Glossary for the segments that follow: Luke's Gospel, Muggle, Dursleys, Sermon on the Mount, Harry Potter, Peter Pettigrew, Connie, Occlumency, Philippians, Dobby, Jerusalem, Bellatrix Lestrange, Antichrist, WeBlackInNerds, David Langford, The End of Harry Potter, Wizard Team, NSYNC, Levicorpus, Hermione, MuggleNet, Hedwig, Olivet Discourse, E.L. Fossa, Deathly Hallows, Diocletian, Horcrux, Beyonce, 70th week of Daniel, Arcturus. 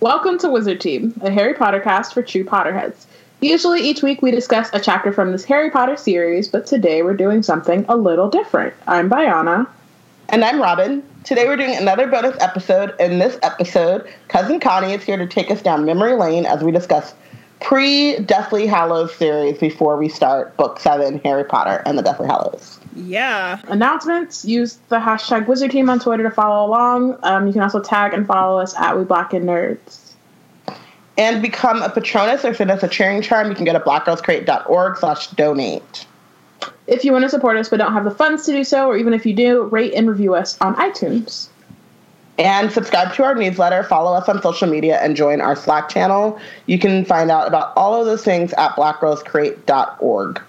Welcome to Wizard Team, a Harry Potter cast for true Potterheads. Usually each week we discuss a chapter from this Harry Potter series, but today we're doing something a little different. I'm Bayana. And I'm Robin. Today we're doing another bonus episode. In this episode, Cousin Connie is here to take us down memory lane as we discuss pre-Deathly Hallows series before we start Book 7, Harry Potter and the Deathly Hallows. Yeah. Announcements. Use the hashtag WizardTeam on Twitter to follow along. You can also tag and follow us at WeBlackInNerds. And become a Patronus or send us a cheering charm. You can go to blackgirlscreate.org/donate. If you want to support us but don't have the funds to do so, or even if you do, rate and review us on iTunes. And subscribe to our newsletter, follow us on social media, and join our Slack channel. You can find out about all of those things at blackgirlscreate.org.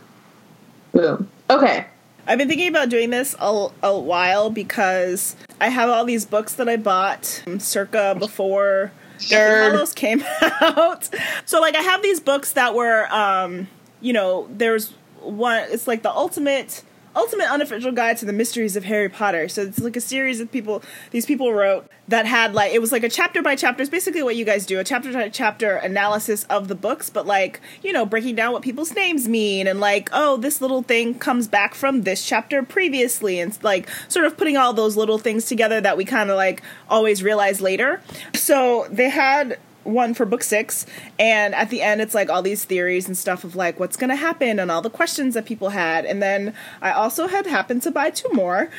Boom. Okay. I've been thinking about doing this a while because I have all these books that I bought circa before Deathly Hallows came out. So, I have these books that were, there's one, it's like the Ultimate Unofficial Guide to the Mysteries of Harry Potter. So it's like a series of these people wrote that had it was a chapter by chapter. It's basically what you guys do, a chapter by chapter analysis of the books, but breaking down what people's names mean and this little thing comes back from this chapter previously, and sort of putting all those little things together that we kind of always realize later. So they had one for book 6, and at the end it's all these theories and stuff of what's gonna happen and all the questions that people had. And then I also happened to buy 2 more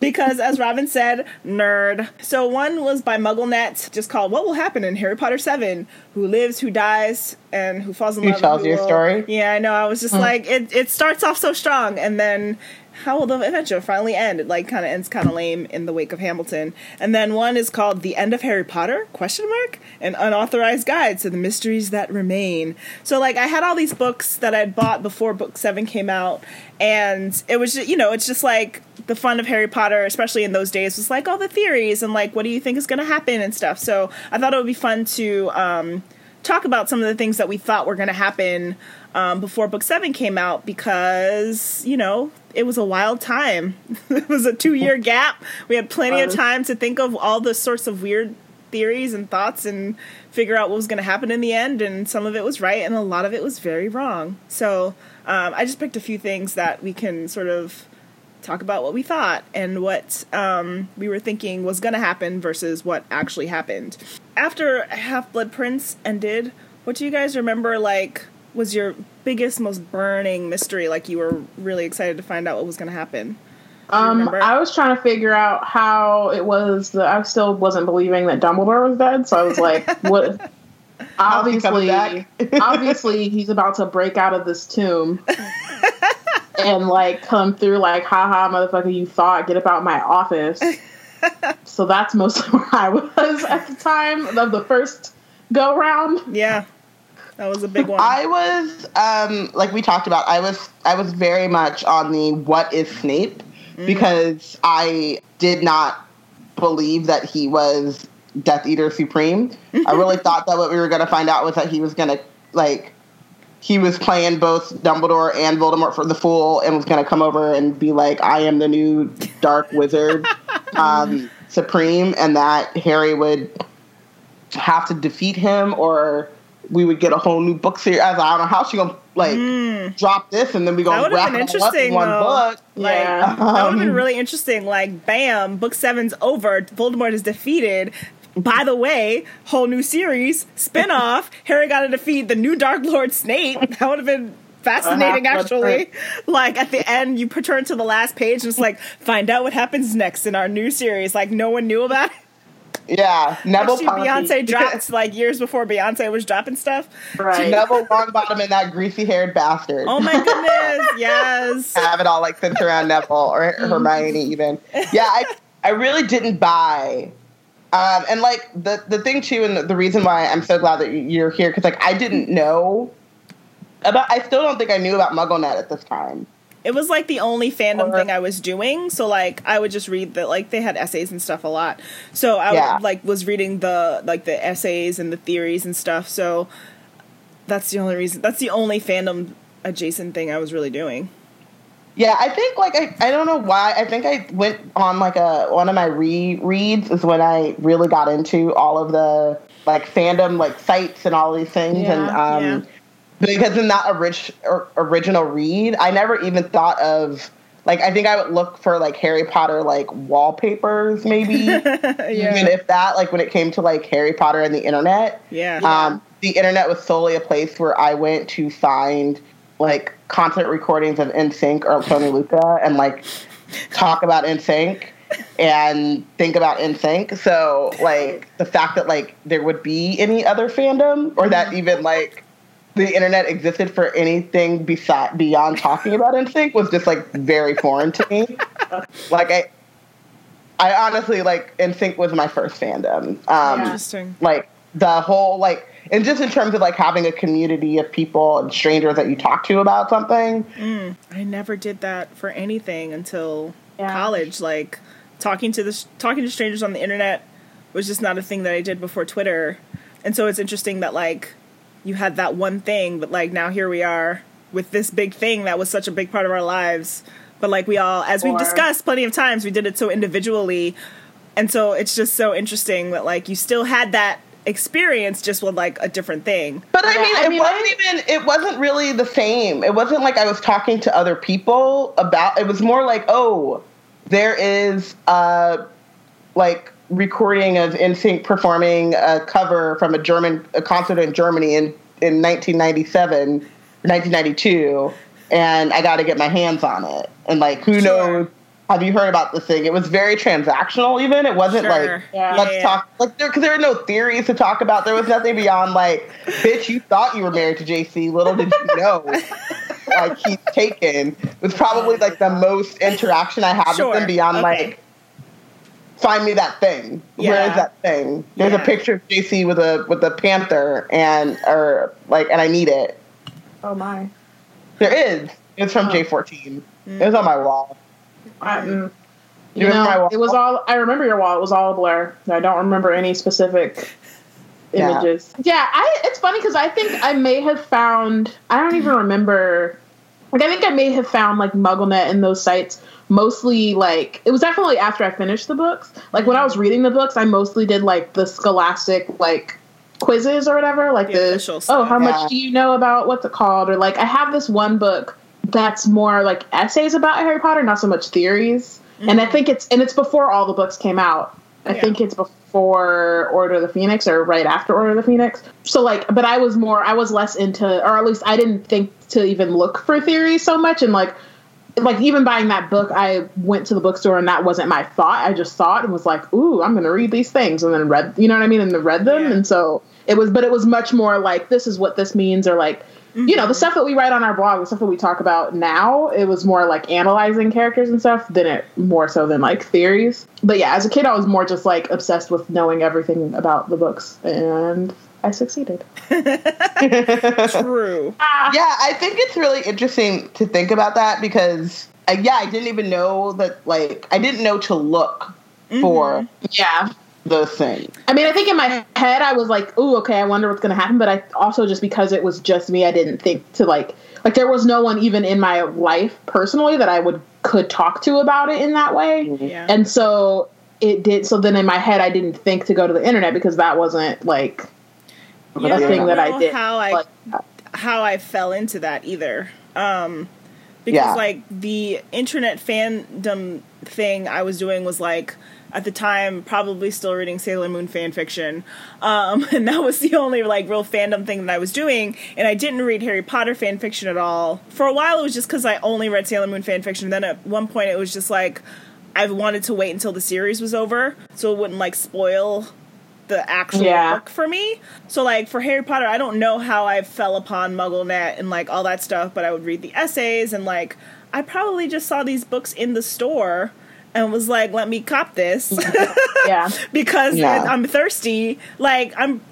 because, as Robin said, nerd. So one was by MuggleNet, just called What Will Happen in Harry Potter 7: Who Lives, Who Dies, and Who Falls in Love. Who tells your story? Yeah, I know. I was just it starts off so strong, and then how will the adventure finally end? It kind of ends kind of lame in the wake of Hamilton. And then one is called The End of Harry Potter? ? An Unauthorized Guide to the Mysteries That Remain. So I had all these books that I'd bought before Book 7 came out, and it was just, it's just the fun of Harry Potter, especially in those days, was all the theories and what do you think is going to happen and stuff. So I thought it would be fun to talk about some of the things that we thought were going to happen before Book 7 came out, because, it was a wild time. It was a 2-year gap. We had plenty of time to think of all the sorts of weird theories and thoughts and figure out what was going to happen in the end, and some of it was right and a lot of it was very wrong. So I just picked a few things that we can sort of talk about what we thought and what we were thinking was going to happen versus what actually happened. After Half-Blood Prince ended, what do you guys remember, was your biggest, most burning mystery? You were really excited to find out what was going to happen. I was trying to figure out how it was that I still wasn't believing that Dumbledore was dead, so I was what... Obviously, he's about to break out of this tomb. And, come through, haha, motherfucker, you thought, get about my office. So that's mostly where I was at the time of the first go-round. Yeah, that was a big one. I was, we talked about, I was very much on the what is Snape, because I did not believe that he was Death Eater Supreme. I really thought that what we were going to find out was that he was going to, he was playing both Dumbledore and Voldemort for the fool, and was going to come over and be I am the new dark wizard supreme, and that Harry would have to defeat him or we would get a whole new book series. I don't know how she going to drop this and then we going to wrap it all up in one book. Yeah. That would have been really interesting. Bam, book 7's over. Voldemort is defeated. By the way, whole new series, spinoff. Harry got to defeat the new Dark Lord Snape. That would have been fascinating, actually. At the end, you turn to the last page and it's find out what happens next in our new series. No one knew about it. Yeah. Neville Pompey. Beyonce dropped, years before Beyonce was dropping stuff. Right. Neville Longbottom and that greasy-haired bastard. Oh, my goodness. Yes. Have it all, centered around Neville or Hermione, even. Yeah, I really didn't buy... the thing too, and the reason why I'm so glad that you're here, because I didn't know about, I still don't think I knew about MuggleNet at this time. It was the only fandom thing I was doing, so I would just read that they had essays and stuff a lot, so I was reading the the essays and the theories and stuff. So that's the only reason. That's the only fandom adjacent thing I was really doing. Yeah, I think, like, I don't know why. I think I went on, like, one of my rereads is when I really got into all of the, like, fandom, like, sites and all these things. Yeah, and because in that original read, I never even thought of, like, I think I would look for, like, Harry Potter, like, wallpapers, maybe. Even if that, like, when it came to, like, Harry Potter and the internet. Yeah. The internet was solely a place where I went to find, like, concert recordings of NSYNC or Tony Luca and, like, talk about NSYNC and think about NSYNC. So, like, the fact that, like, there would be any other fandom or that even, like, the internet existed for anything beyond talking about NSYNC was just, like, very foreign to me. Like, I honestly, like, NSYNC was my first fandom. Interesting. Like, the whole, like, and just in terms of, like, having a community of people and strangers that you talk to about something. I never did that for anything until college. Like, talking to strangers on the internet was just not a thing that I did before Twitter. And so it's interesting that, like, you had that one thing, but, like, now here we are with this big thing that was such a big part of our lives. But, like, we all, as we've discussed plenty of times, we did it so individually. And so it's just so interesting that, like, you still had that experience, just with, like, a different thing. But it wasn't really the same. It wasn't like I was talking to other people about, it was more like, oh, there is a, like, recording of NSYNC performing a cover from a concert in Germany in 1997, 1992, and I gotta get my hands on it. And, like, who knows? Have you heard about this thing? It was very transactional, even. It wasn't like, let's talk. Like, because there were no theories to talk about. There was nothing beyond, like, bitch, you thought you were married to JC. Little did you know, like, he's taken. It was probably, like, the most interaction I had with them beyond, like, find me that thing. Yeah. Where is that thing? There's a picture of JC with a panther and I need it. Oh, my. There is. It's from J14. It was on my wall. You know, my wall? It was all. I remember your wall. It was all a blur. I don't remember any specific images. Yeah, it's funny because I think I may have found. I don't even remember. Like, I think I may have found, like, MuggleNet and those sites mostly. Like, it was definitely after I finished the books. Like, when I was reading the books, I mostly did, like, the Scholastic, like, quizzes or whatever. Like the how much do you know about what's it called? Or, like, I have this one book that's more, like, essays about Harry Potter, not so much theories. Mm-hmm. And I think it's before all the books came out. I think it's before Order of the Phoenix or right after Order of the Phoenix. So, like, but I was less into, or at least I didn't think to even look for theories so much. And, like even buying that book, I went to the bookstore and that wasn't my thought. I just saw it and was like, ooh, I'm going to read these things. And then read, you know what I mean? And then read them. Yeah. And so it was much more like, this is what this means, or, like, you know, the stuff that we write on our blog, the stuff that we talk about now, it was more like analyzing characters and stuff more so than like theories. But yeah, as a kid, I was more just, like, obsessed with knowing everything about the books, and I succeeded. True. Yeah, I think it's really interesting to think about that because, I didn't even know that, like, I didn't know to look for. Yeah. The thing. I mean, I think in my head I was like, "Ooh, okay, I wonder what's going to happen," but I also, just because it was just me, I didn't think to like there was no one even in my life personally that I could talk to about it in that way. Yeah. And so it did. So then in my head, I didn't think to go to the internet because that wasn't like a thing that I did. How I fell into that either, because like the internet fandom thing I was doing was like, at the time, probably still reading Sailor Moon fan fiction. And that was the only, like, real fandom thing that I was doing. And I didn't read Harry Potter fan fiction at all. For a while, it was just because I only read Sailor Moon fan fiction. Then at one point, it was just like, I wanted to wait until the series was over so it wouldn't, like, spoil the actual book for me. So, like, for Harry Potter, I don't know how I fell upon MuggleNet and, like, all that stuff. But I would read the essays. And, like, I probably just saw these books in the store and was like, let me cop this. Because I'm thirsty. Like, I'm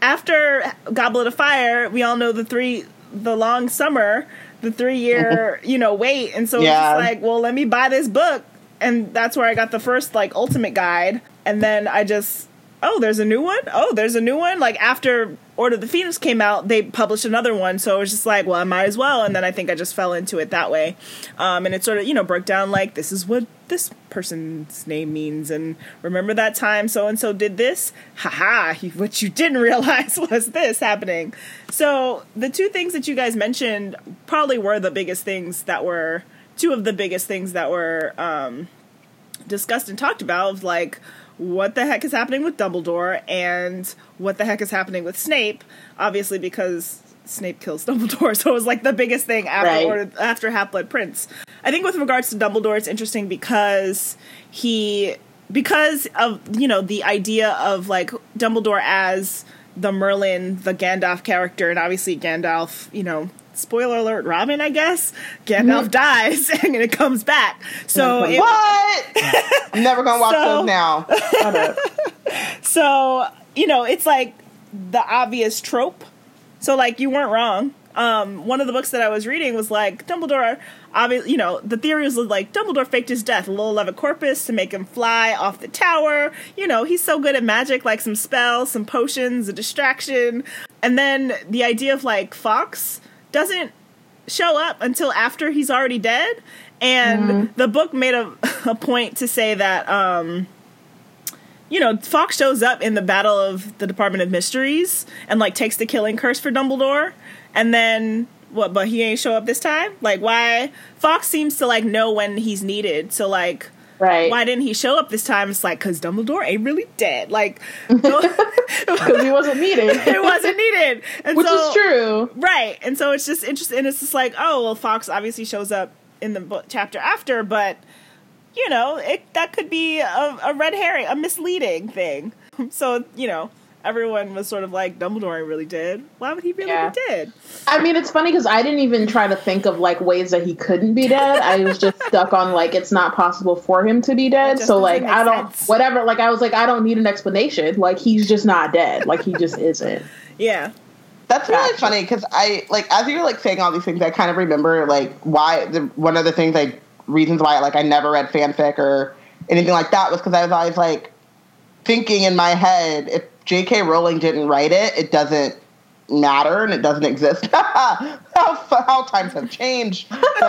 after Goblet of Fire, we all know the 3-year, you know, wait. And so it's just like, well, let me buy this book. And that's where I got the first, like, Ultimate Guide. And then I just oh, there's a new one? Oh, there's a new one? Like, after Order of the Phoenix came out, they published another one, so it was just like, well, I might as well, and then I think I just fell into it that way. And it sort of, you know, broke down, like, this is what this person's name means, and remember that time so-and-so did this? Ha-ha! What you didn't realize was this happening. So the two things that you guys mentioned probably were the biggest things that were, two of the biggest things that were discussed and talked about, like, what the heck is happening with Dumbledore and what the heck is happening with Snape, obviously because Snape kills Dumbledore, so it was like the biggest thing after Half-Blood Prince. I think with regards to Dumbledore, it's interesting because of, you know, the idea of, like, Dumbledore as the Merlin, the Gandalf character, and obviously Gandalf, you know, spoiler alert, Robin, I guess, Gandalf dies and it comes back. So what? I'm never going to watch those now. Shut up. So, you know, it's like the obvious trope. So, like, you weren't wrong. One of the books that I was reading was like, Dumbledore, obviously, you know, the theory was like, Dumbledore faked his death, Levit Corpus, to make him fly off the tower. You know, he's so good at magic, like some spells, some potions, a distraction. And then the idea of, like, Fox doesn't show up until after he's already dead. And the book made a point to say that, you know, Fox shows up in the Battle of the Department of Mysteries and, like, takes the killing curse for Dumbledore. And then, what, but he ain't show up this time? Like, why? Fox seems to, like, know when he's needed. So, like, why didn't he show up this time? It's like, because Dumbledore ain't really dead. Like, because he wasn't needed. It wasn't needed. And which is true. Right. And so it's just interesting. And it's just like, oh, well, Fox obviously shows up in the chapter after, but, you know, that could be a red herring, a misleading thing. So, you know, everyone was sort of like, Dumbledore ain't really dead. Why would he really be dead? I mean, it's funny because I didn't even try to think of, like, ways that he couldn't be dead. I was just stuck on, like, it's not possible for him to be dead. So, like, I don't, whatever. Like, I was like, I don't need an explanation. Like, he's just not dead. Like, he just isn't. Yeah. That's really funny because I, like, as you're, like, saying all these things, I kind of remember, like, why, one of the things, like, reasons why, like, I never read fanfic or anything like that was because I was always, like, thinking in my head, if J.K. Rowling didn't write it, it doesn't matter and it doesn't exist. How times have changed. But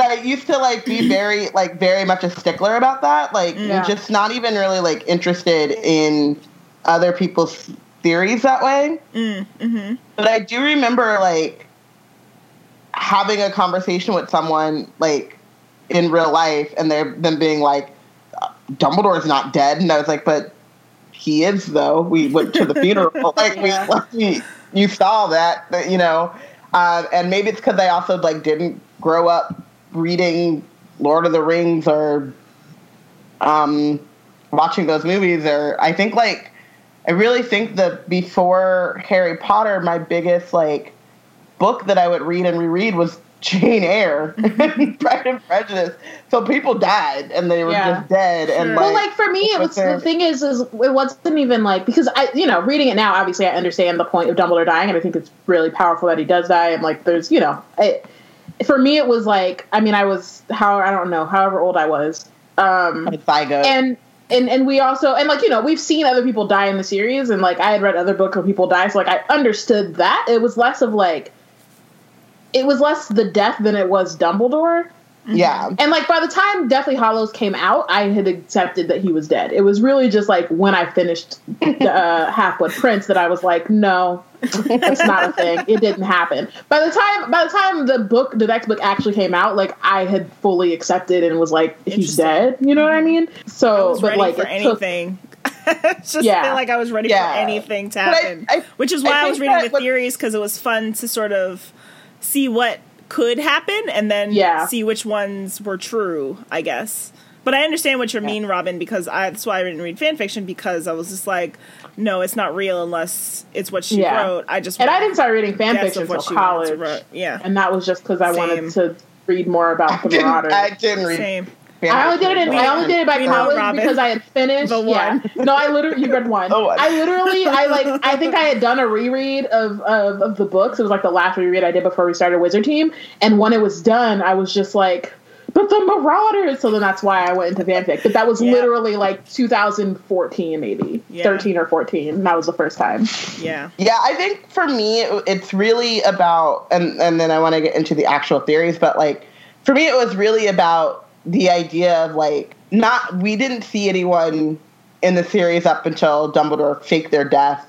I used to, like, be very, like, very much a stickler about that. Like, just not even really, like, interested in other people's theories that way. But I do remember, like, having a conversation with someone, like, in real life, and them being like, Dumbledore's not dead. And I was like, but he is, though. We went to the funeral. Like, you saw that, you know. And maybe it's because I also, like, didn't grow up reading Lord of the Rings or watching those movies. Or I think, like, I really think that before Harry Potter, my biggest, like, book that I would read and reread was Jane Eyre and Pride and Prejudice. So people died and they were just dead. And like, well, like, for me, it was the thing is it wasn't even like, because I, you know, reading it now, obviously I understand the point of Dumbledore dying, and I think it's really powerful that he does die. And like, there's, you know, for me, it was like, I mean, I was I don't know, however old I was. And we also, and like, you know, we've seen other people die in the series, and like I had read other books where people die. So like, I understood that. It was less of like, it was less the death than it was Dumbledore. Yeah. And, like, by the time Deathly Hallows came out, I had accepted that he was dead. It was really just, like, when I finished Half-Blood Prince that I was like, no, it's not a thing. It didn't happen. By the time the next book actually came out, like, I had fully accepted and was like, he's dead. You know what I mean? So, I was ready for anything. I feel like I was ready for anything to happen. Which is why I was reading the theories, because it was fun to sort of see what could happen and then see which ones were true, I guess. But I understand what you mean, Robin, because that's why I didn't read fan fiction, because I was just like, no, it's not real unless it's what she wrote. I didn't start reading fan fiction until college. And that was just because I wanted to read more about the Marauders. I didn't read. Same. I only did it by college because I had finished the one. Yeah. No, I literally you read one. I think I had done a reread of the books. It was like the last reread I did before we started Wizard Team. And when it was done, I was just like, but the Marauders. So then that's why I went into fanfic. But that was literally like 2014, maybe 13 or 14. And that was the first time. Yeah. Yeah. I think for me, it's really about, and then I want to get into the actual theories, but like for me, it was really about the idea of like, we didn't see anyone in the series up until Dumbledore faked their death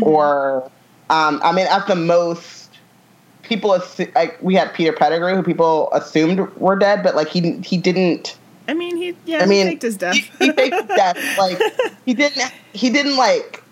or, I mean, at the most, people like we had Peter Pettigrew, who people assumed were dead, but like he didn't. I mean, he faked his death. He faked his death. Like he didn't like.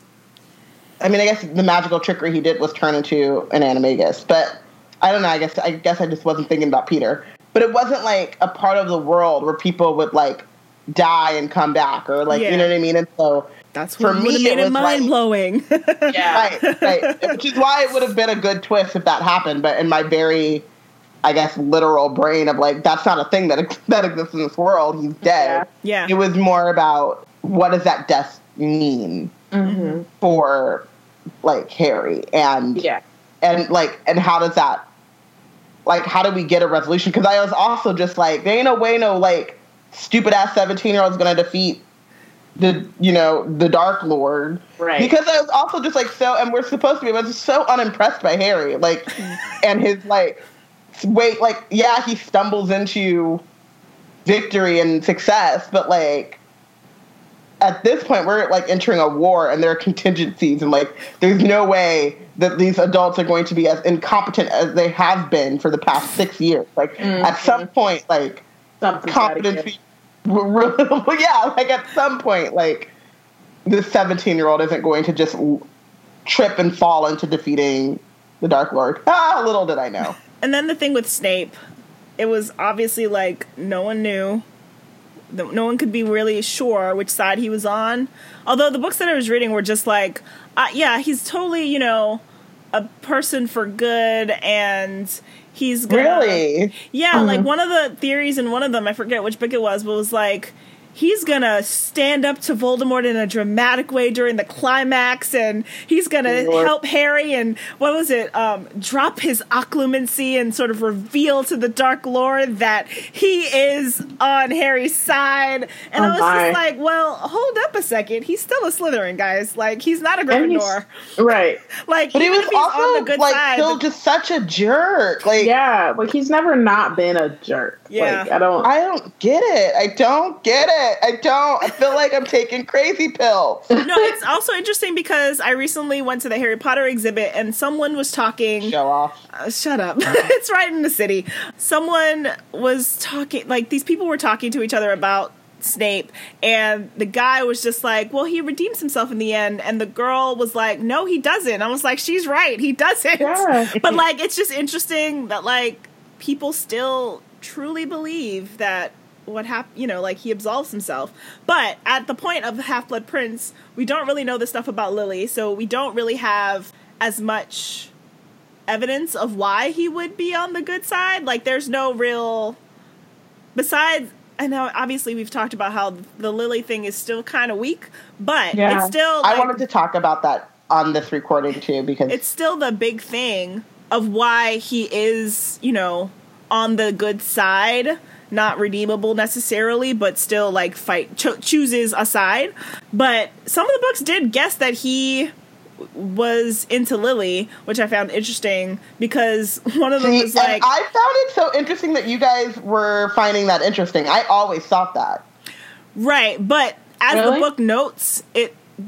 I mean, I guess the magical trickery he did was turn into an animagus, but I don't know. I guess I just wasn't thinking about Peter. But it wasn't like a part of the world where people would like die and come back, or like you know what I mean. And so that's what would have made it mind-blowing. Like, right. Which is why it would have been a good twist if that happened. But in my very, I guess, literal brain of like, that's not a thing that exists in this world. He's dead. Yeah. It was more about what does that death mean for like Harry and how does that, like, how do we get a resolution? Because I was also just like, there ain't no way no like stupid ass 17-year-old's gonna defeat the Dark Lord. Right. Because I was also just like, we're supposed to be, I was so unimpressed by Harry, like, and his like, wait, like, yeah, he stumbles into victory and success, but like, at this point, we're like entering a war and there are contingencies and like, there's no way that these adults are going to be as incompetent as they have been for the past 6 years. Like at some point, like, competency. Like at some point, like this 17-year-old isn't going to just trip and fall into defeating the Dark Lord. Ah, little did I know. And then the thing with Snape, it was obviously like no one knew. No one could be really sure which side he was on. Although the books that I was reading were just like, he's totally, a person for good and... He's gonna, really? Yeah, like one of the theories in one of them, I forget which book it was, but it was like, he's gonna stand up to Voldemort in a dramatic way during the climax, and he's gonna help Harry, and what was it, drop his occlumency and sort of reveal to the Dark Lord that he is on Harry's side. And just like, well, hold up a second, he's still a Slytherin, guys. Like, he's not a Gryffindor. Right. Like, but he was also on the good side, still just such a jerk. Like, yeah, like he's never not been a jerk. Yeah. Like, I don't get it. I feel like I'm taking crazy pills. No, it's also interesting because I recently went to the Harry Potter exhibit and someone was talking. Show off. Shut up. It's right in the city. Someone was talking, like these people were talking to each other about Snape, and the guy was just like, well, he redeems himself in the end, and the girl was like, no, he doesn't. I was like, she's right, he doesn't. Yeah. But like, it's just interesting that like people still truly believe that what happened, like he absolves himself. But at the point of Half-Blood Prince, we don't really know the stuff about Lily, so we don't really have as much evidence of why he would be on the good side. Like, there's no real, besides, I know obviously we've talked about how the Lily thing is still kind of weak, but it's still like, I wanted to talk about that on this recording too, because it's still the big thing of why he is, on the good side. Not redeemable necessarily, but still like chooses a side. But some of the books did guess that he was into Lily, which I found interesting because one of them was like, I found it so interesting that you guys were finding that interesting. I always thought that. Right. But as the book notes,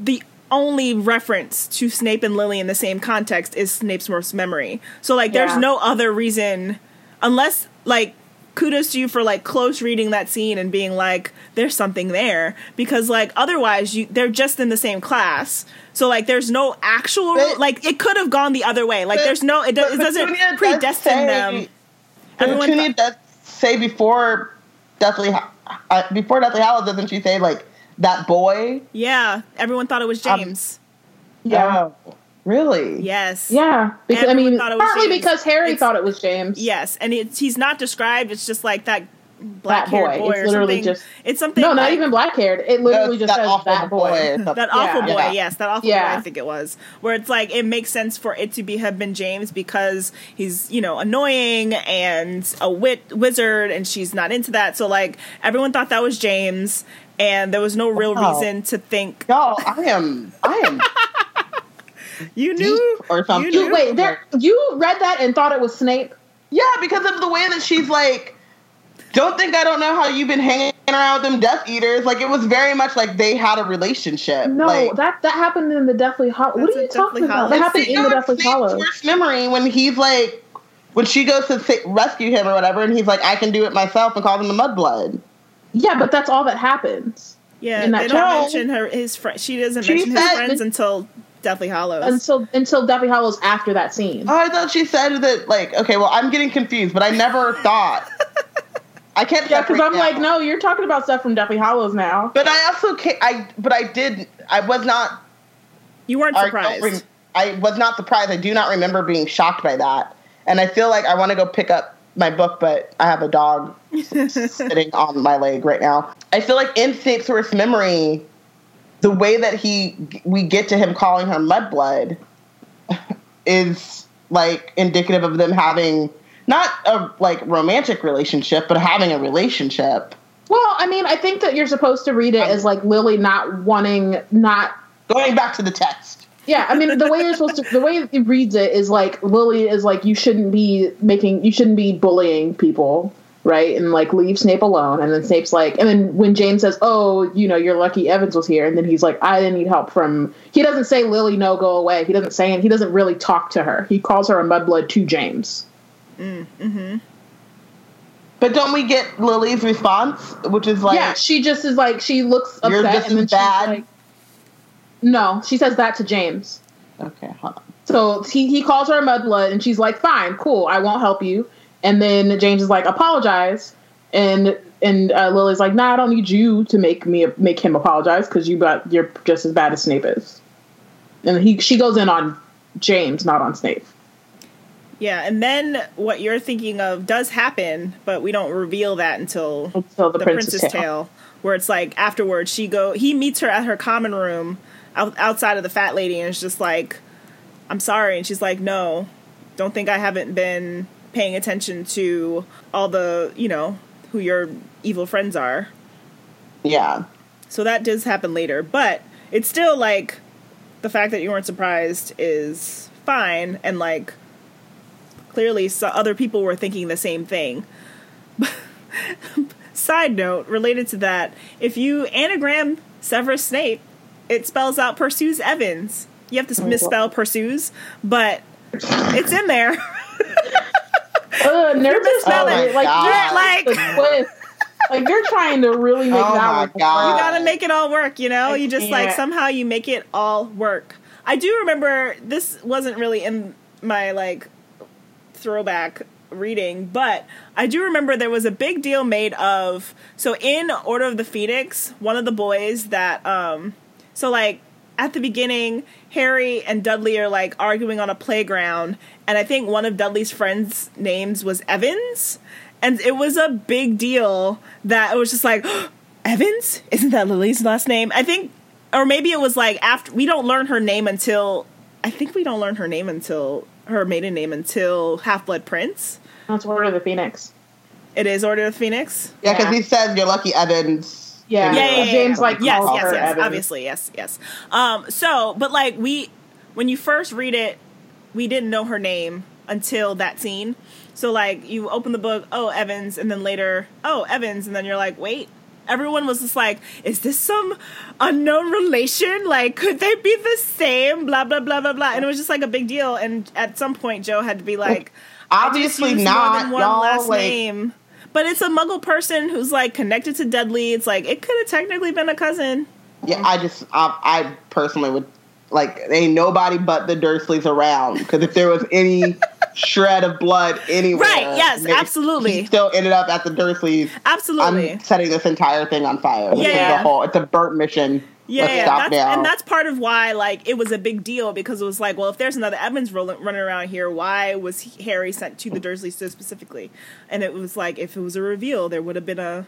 the only reference to Snape and Lily in the same context is Snape's worst memory. So like, there's no other reason, unless like, kudos to you for like close reading that scene and being like, there's something there, because like otherwise they're just in the same class, so like there's no actual like it could have gone the other way, like there's no it doesn't predestine them. Petunia does say before Deathly Hallows, doesn't she say like that boy? Yeah, everyone thought it was James. Really? Yes. Yeah. Because Harry thought it was James. Yes, and he's not described. It's just like that black-haired boy. It's literally just No, like, not even black-haired. It literally just says that boy. That awful boy. Yes, that awful boy. I think it was where it's like it makes sense for it to be have been James because he's annoying and a wizard, and she's not into that. So like everyone thought that was James, and there was no real reason to think. I am. You knew or something. You read that and thought it was Snape. Yeah, because of the way that she's like, don't think I don't know how you've been hanging around with them Death Eaters. Like, it was very much like they had a relationship. No, like, that happened in the Deathly Hallows. What are you talking about? That happened in the Deathly Hallows. First memory when he's like, when she goes to rescue him or whatever, and he's like, I can do it myself, and calls him the Mudblood. Yeah, but that's all that happens. Yeah, in that they don't mention his friend. She doesn't mention his friends until Deathly Hallows. Until Deathly Hallows after that scene. Oh, I thought she said that, like, okay, well, I'm getting confused, but I never thought. I kept because I'm like, no, you're talking about stuff from Deathly Hallows now. But I also can't, I was not. You weren't surprised. I was not surprised. I do not remember being shocked by that. And I feel like I want to go pick up my book, but I have a dog sitting on my leg right now. I feel like in Snape's worst memory, the way that we get to him calling her Mudblood is like indicative of them having not a like romantic relationship, but having a relationship. Well, I mean, I think that you're supposed to read it as like Lily not going back to the text. Yeah, I mean, the way it reads it is like Lily is like, you shouldn't be bullying people. Right, and like leave Snape alone, and then Snape's like, and then when James says, "Oh, you're lucky Evans was here," and then he's like, "I didn't need help from." He doesn't say, "Lily, no, go away." He doesn't say, and he doesn't really talk to her. He calls her a mudblood to James. Mm-hmm. But don't we get Lily's response, which is like, yeah, she just is like, she looks upset, you're just and then bad. She's like, no, she says that to James. Okay, hold on. So he calls her a mudblood, and she's like, "Fine, cool, I won't help you." And then James is like, apologize. And Lily's like, nah, I don't need you to make him apologize because you're just as bad as Snape is. And she goes in on James, not on Snape. Yeah, and then what you're thinking of does happen, but we don't reveal that until the Princess Tale, where it's like afterwards he meets her at her common room outside of the Fat Lady, and it's just like, I'm sorry. And she's like, no, don't think I haven't been paying attention to all the who your evil friends are. Yeah, so that does happen later, but it's still like the fact that you weren't surprised is fine, and like clearly other people were thinking the same thing. Side note related to that, if you anagram Severus Snape, it spells out pursues Evans. You have to misspell pursues, but it's in there. Nervous spelling, like you're trying to really make that work. You gotta make it all work, You just like somehow you make it all work. I do remember this wasn't really in my like throwback reading, but I do remember there was a big deal made of. So in Order of the Phoenix, one of the boys that at the beginning, Harry and Dudley are, like, arguing on a playground, and I think one of Dudley's friends' names was Evans, and it was a big deal that it was just like, oh, Evans? Isn't that Lily's last name? I think, or maybe it was, like, after, we don't learn her name until, her maiden name until Half-Blood Prince. That's Order of the Phoenix. It is Order of the Phoenix? Yeah, because he says, you're lucky Evans. Yeah. James like calls her Evans. Obviously, yes. But like when you first read it, we didn't know her name until that scene. So like you open the book, oh Evans, and then later, oh Evans, and then you're like, wait. Everyone was just like, is this some unknown relation? Like, could they be the same? Blah blah blah blah blah. And it was just like a big deal. And at some point, Joe had to be like, obviously not more than one last name. But it's a Muggle person who's, like, connected to Dudley. It's like, it could have technically been a cousin. Yeah, I personally would, like, ain't nobody but the Dursleys around. Because if there was any shred of blood anywhere. Right, yes, absolutely. He still ended up at the Dursleys. Absolutely. I'm setting this entire thing on fire. It's a burnt mission. Let's stop now. And that's part of why, like, it was a big deal, because it was like, well, if there's another Evans running around here, why was Harry sent to the Dursleys so specifically? And it was like, if it was a reveal, there would have been a,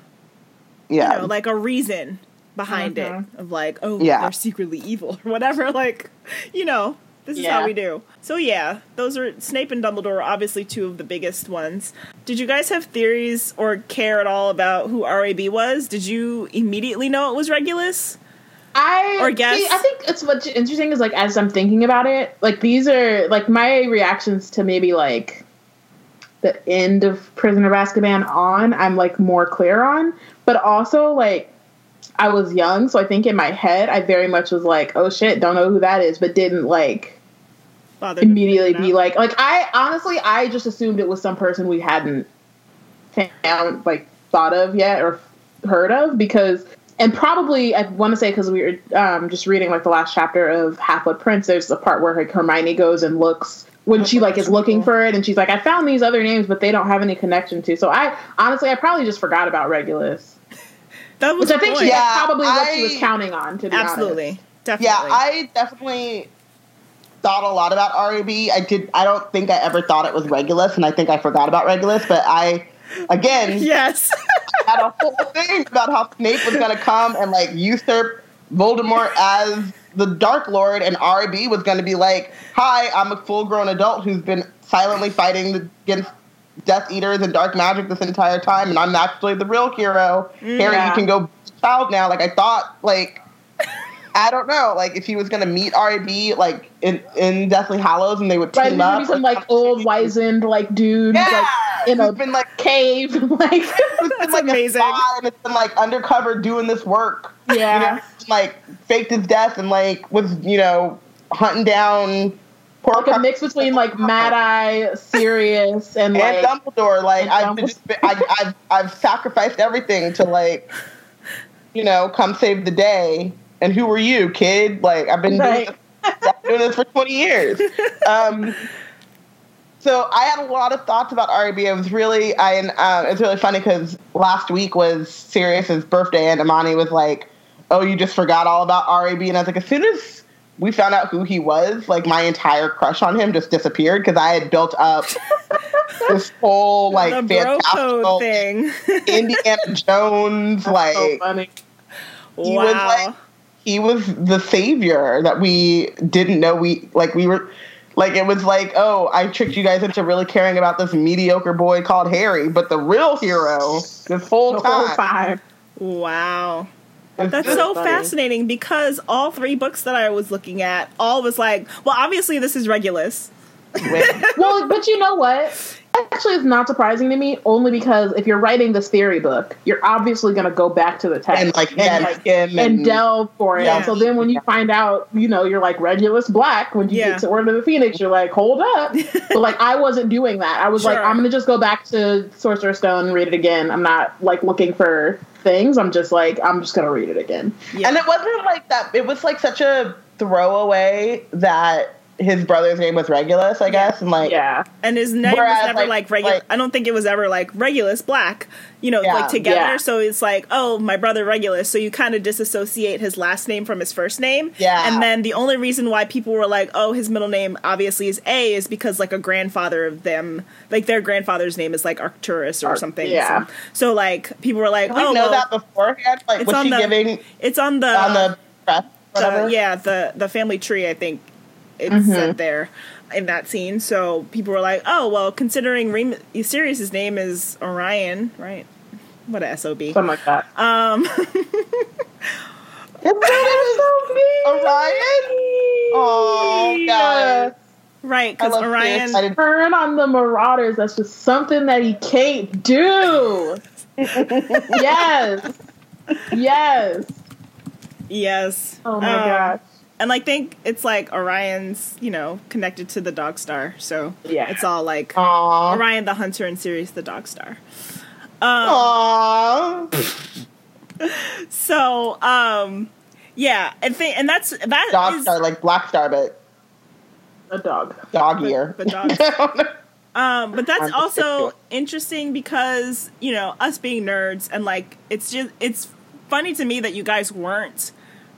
you know, like a reason behind it of like, oh, they're secretly evil or whatever. Like, you know, this is how we do. So yeah, those are Snape and Dumbledore, obviously two of the biggest ones. Did you guys have theories or care at all about who R.A.B. was? Did you immediately know it was Regulus? I think it's what's interesting is, like, as I'm thinking about it, like, these are, like, my reactions to maybe, like, the end of Prisoner of Azkaban on, I'm, like, more clear on. But also, like, I was young, so I think in my head, I very much was like, oh, shit, don't know who that is, but didn't, like, immediately be like... Like, I, honestly, I just assumed it was some person we hadn't found, like, thought of yet or heard of, because... And probably, I want to say, because we were just reading, like, the last chapter of Half-Blood Prince, there's a part where, like, Hermione goes and looks when she, like, is looking for it, and she's like, I found these other names, but they don't have any connection to. So I, honestly, I probably just forgot about Regulus. That was Which I think was probably what she was counting on, to be honest. Definitely. Yeah, I definitely thought a lot about R.A.B. I don't think I ever thought it was Regulus, and I think I forgot about Regulus, but I... Again, yes, I had a whole thing about how Snape was going to come and, like, usurp Voldemort as the Dark Lord, and R.A.B. was going to be like, hi, I'm a full-grown adult who's been silently fighting against Death Eaters and dark magic this entire time, and I'm actually the real hero. Harry, you can go child now. Like, I thought, like, I don't know, like, if he was going to meet R.A.B., like, in Deathly Hallows, and they would team up. Be some, like, old, wizened, like, dude, in a been, like, cave. Like, it's been, like, amazing. And it's been, like, undercover doing this work. Yeah. You know, like, faked his death and, like, was, you know, hunting down... Like a mix between, like, Mad-Eye, Sirius, and, like... And Dumbledore. Like, and I've just been, I've sacrificed everything to, like, you know, come save the day. And who are you, kid? Like, I've been doing this for 20 years. So I had a lot of thoughts about R.A.B. It was really, it's really funny because last week was Sirius's birthday, and Imani was like, "Oh, you just forgot all about R.A.B." And I was like, as soon as we found out who he was, like, my entire crush on him just disappeared because I had built up this whole, like, fantastical thing, Indiana Jones, like, so funny. He was like. He was the savior that we didn't know it was like, oh, I tricked you guys into really caring about this mediocre boy called Harry, but the real hero this whole time. Wow. That's so fascinating because all three books that I was looking at, all was like, well, obviously this is Regulus. Well, but you know what? Actually, it's not surprising to me, only because if you're writing this theory book, you're obviously going to go back to the text and delve for it. Yeah. And so then when you find out, you know, you're like Regulus Black, when you get to Order of the Phoenix, you're like, hold up. But, like, I wasn't doing that. I was like, I'm going to just go back to Sorcerer's Stone and read it again. I'm not, like, looking for things. I'm just like, I'm just going to read it again. Yeah. And it wasn't like that. It was, like, such a throwaway that... His brother's name was Regulus, I guess, and like and his name was never like Regulus. Like, I don't think it was ever like Regulus Black, you know, like together. Yeah. So it's like, oh, my brother Regulus. So you kind of disassociate his last name from his first name, And then the only reason why people were like, oh, his middle name obviously is A, is because like a grandfather of them, like their grandfather's name is like Arcturus or something. Yeah. So like people were like, did we know that beforehand? Like, was she giving? It's on the press. The family tree, I think. It's set there in that scene. So people were like, oh, well, considering Sirius's name is Orion, right? What a SOB. Something like that. Orion? Oh, God. Right, because Orion... Turn on the Marauders. That's just something that he can't do. Yes. Oh, my gosh. And I think it's like Orion's, you know, connected to the Dog Star, so it's all like Orion the Hunter and Sirius the Dog Star. So, and that's that. Dog Star, like Black Star, but a dog, dog ear, but dog. But that's also interesting because you know us being nerds and like it's funny to me that you guys weren't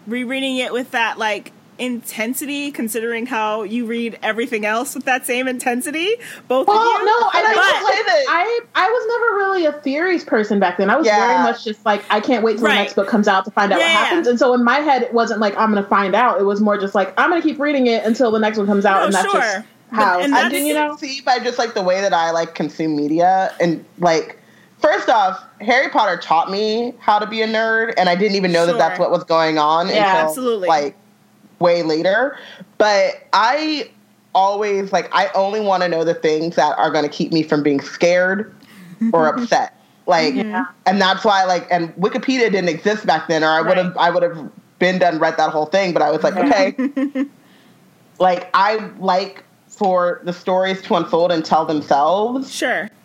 rereading it with that, like, intensity, considering how you read everything else with that same intensity. Both well, of you. No, and I was never really a theories person back then. I was very much just like, I can't wait till the next book comes out to find out what happens. And so in my head, it wasn't like, I'm going to find out. It was more just like, I'm going to keep reading it until the next one comes out. No, and that's just how. And that's, I didn't, see by just like the way that I like consume media and like, first off, Harry Potter taught me how to be a nerd, and I didn't even know that that's what was going on until, like, way later. But I always, like, I only want to know the things that are going to keep me from being scared or upset. Like, and that's why, like, and Wikipedia didn't exist back then, or I would have, read that whole thing, but I was like, okay. Like, I like for the stories to unfold and tell themselves.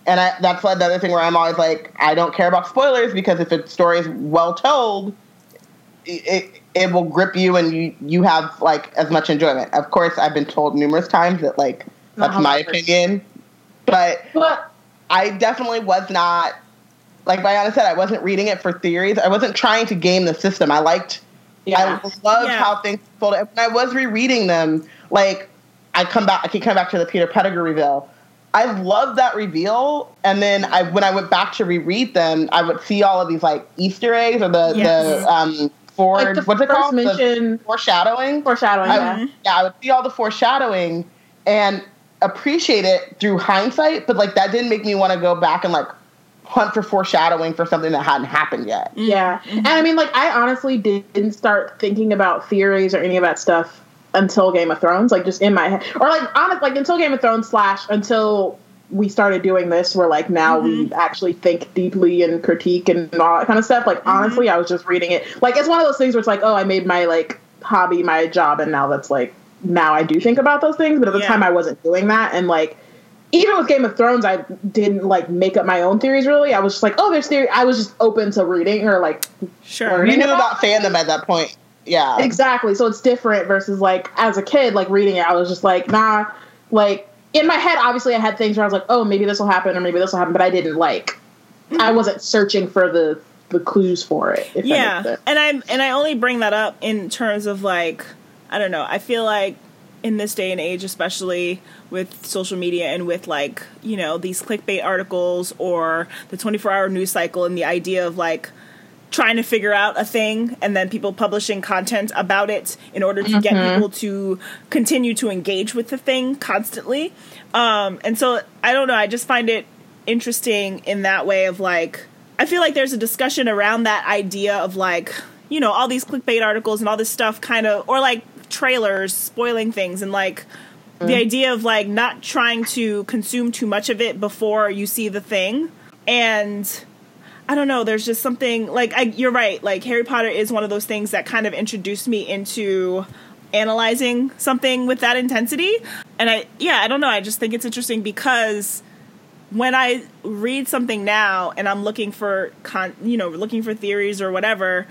And that's another thing where I'm always like, I don't care about spoilers, because if a story is well told, it will grip you and you have, like, as much enjoyment. Of course, I've been told numerous times that, like, that's my opinion. But I definitely was not, like Vianna said, I wasn't reading it for theories. I wasn't trying to game the system. I loved how things folded. When I was rereading them, like, I keep coming back to the Peter Pettigrew reveal. I loved that reveal, and then when I went back to reread them, I would see all of these, like, Easter eggs or the forward, like, what's it called? The foreshadowing. I would see all the foreshadowing and appreciate it through hindsight, but, like, that didn't make me want to go back and, like, hunt for foreshadowing for something that hadn't happened yet. Yeah, and I mean, like, I honestly didn't start thinking about theories or any of that stuff until Game of Thrones, like, just in my head, or like, honest, like, until Game of Thrones / until we started doing this, where, like, now we actually think deeply and critique and all that kind of stuff. Like, honestly, I was just reading it. Like, it's one of those things where it's like, oh, I made my, like, hobby my job, and now that's, like, now I do think about those things, but at the time I wasn't doing that. And, like, even with Game of Thrones, I didn't, like, make up my own theories, really. I was just like, oh, there's theory. I was just open to reading or, like, you knew about fandom at that point. Yeah, exactly. So it's different versus, like, as a kid, like, reading it, I was just like, nah, like, in my head, obviously I had things where I was like, oh, maybe this will happen or maybe this will happen. But I didn't, like, I wasn't searching for the clues for it. If that makes sense. And I only bring that up in terms of, like, I don't know. I feel like in this day and age, especially with social media and with, like, you know, these clickbait articles or the 24-hour news cycle and the idea of, like, trying to figure out a thing and then people publishing content about it in order to get people to continue to engage with the thing constantly. And so, I don't know, I just find it interesting in that way of, like, I feel like there's a discussion around that idea of, like, you know, all these clickbait articles and all this stuff kind of, or, like, trailers spoiling things and, like, the idea of, like, not trying to consume too much of it before you see the thing. And I don't know, there's just something, like, you're right, like, Harry Potter is one of those things that kind of introduced me into analyzing something with that intensity, and I don't know, I just think it's interesting because when I read something now, and I'm looking for, looking for theories or whatever,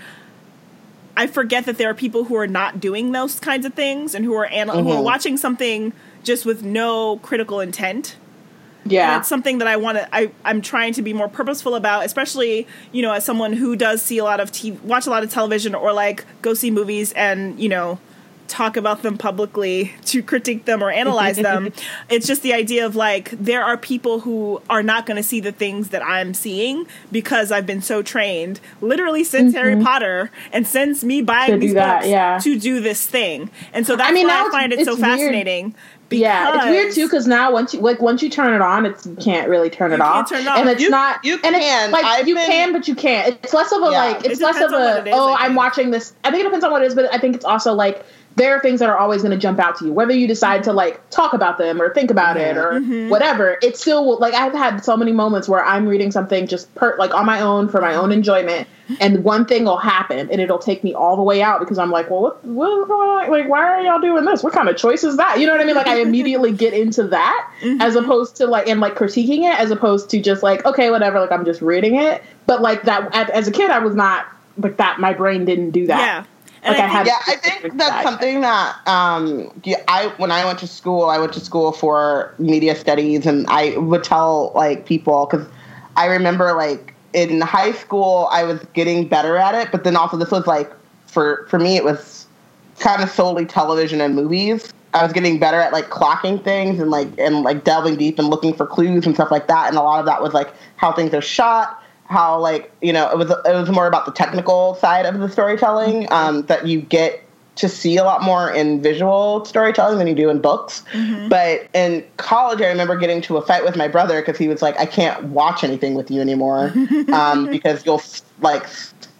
I forget that there are people who are not doing those kinds of things, and who are watching something just with no critical intent. Yeah, and it's something that I want to. I'm trying to be more purposeful about, especially, you know, as someone who does see a lot of watch a lot of television, or, like, go see movies and, you know, talk about them publicly to critique them or analyze them. It's just the idea of, like, there are people who are not going to see the things that I'm seeing because I've been so trained, literally since Harry Potter and since me buying these books to do this thing. And so that's why I find it so fascinating. Because it's weird too, because now once you turn it on, you can't really turn it off. Turn it off, and it's not. You can, and it's like can, but you can't. It's less of a It's less of a I'm watching this. I think it depends on what it is, but I think it's also like there are things that are always going to jump out to you, whether you decide to, like, talk about them or think about it or whatever. It's still, like, I've had so many moments where I'm reading something just like on my own for my own enjoyment, and one thing will happen and it'll take me all the way out because I'm like, well, what's going on? Like, why are y'all doing this? What kind of choice is that? You know what I mean? Like, I immediately get into that as opposed to, like, and, like, critiquing it as opposed to just, like, okay, whatever, like, I'm just reading it. But, like, that as a kid, I was not like that. My brain didn't do that. Yeah. Like, I think that's something that when I went to school for media studies, and I would tell, like, people, because I remember, like, in high school I was getting better at it, but then also this was, like, for me, it was kind of solely television and movies. I was getting better at like clocking things and delving deep and looking for clues and stuff like that. And a lot of that was like how things are shot, how like, you know, it was more about the technical side of the storytelling that you get to see a lot more in visual storytelling than you do in books. Mm-hmm. But in college, I remember getting to a fight with my brother because he was like, I can't watch anything with you anymore because you'll like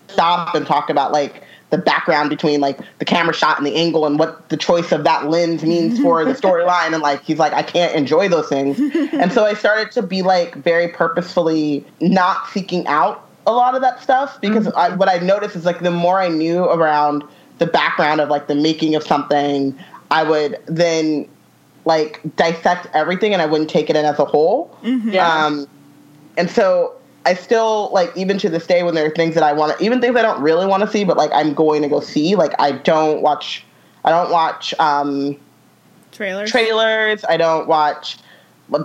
stop and talk about like the background between like the camera shot and the angle and what the choice of that lens means for the storyline. And like, he's like, I can't enjoy those things. And so I started to be like very purposefully not seeking out a lot of that stuff because mm-hmm. What I noticed is like the more I knew around the background of like the making of something, I would then like dissect everything and I wouldn't take it in as a whole. Mm-hmm. Yeah. And so I still like, even to this day, when there are things that I want to, even things I don't really want to see, but like I'm going to go see, like I don't watch trailers. I don't watch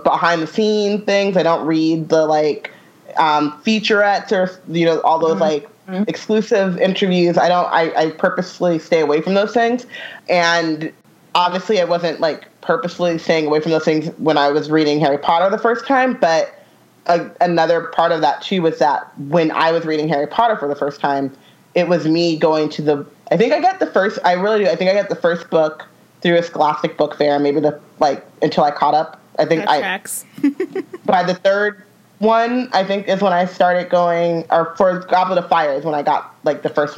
behind the scene things. I don't read the like featurettes or, you know, all those mm-hmm. like mm-hmm. exclusive interviews. I purposely stay away from those things. And obviously I wasn't like purposely staying away from those things when I was reading Harry Potter the first time. But another part of that too was that when I was reading Harry Potter for the first time, it was me going to the, I think I got the first book through a Scholastic book fair, maybe the, like, until I caught up. I think that tracks. By the third one, I think, is when I started going, or for Goblet of Fire is when I got, like, the first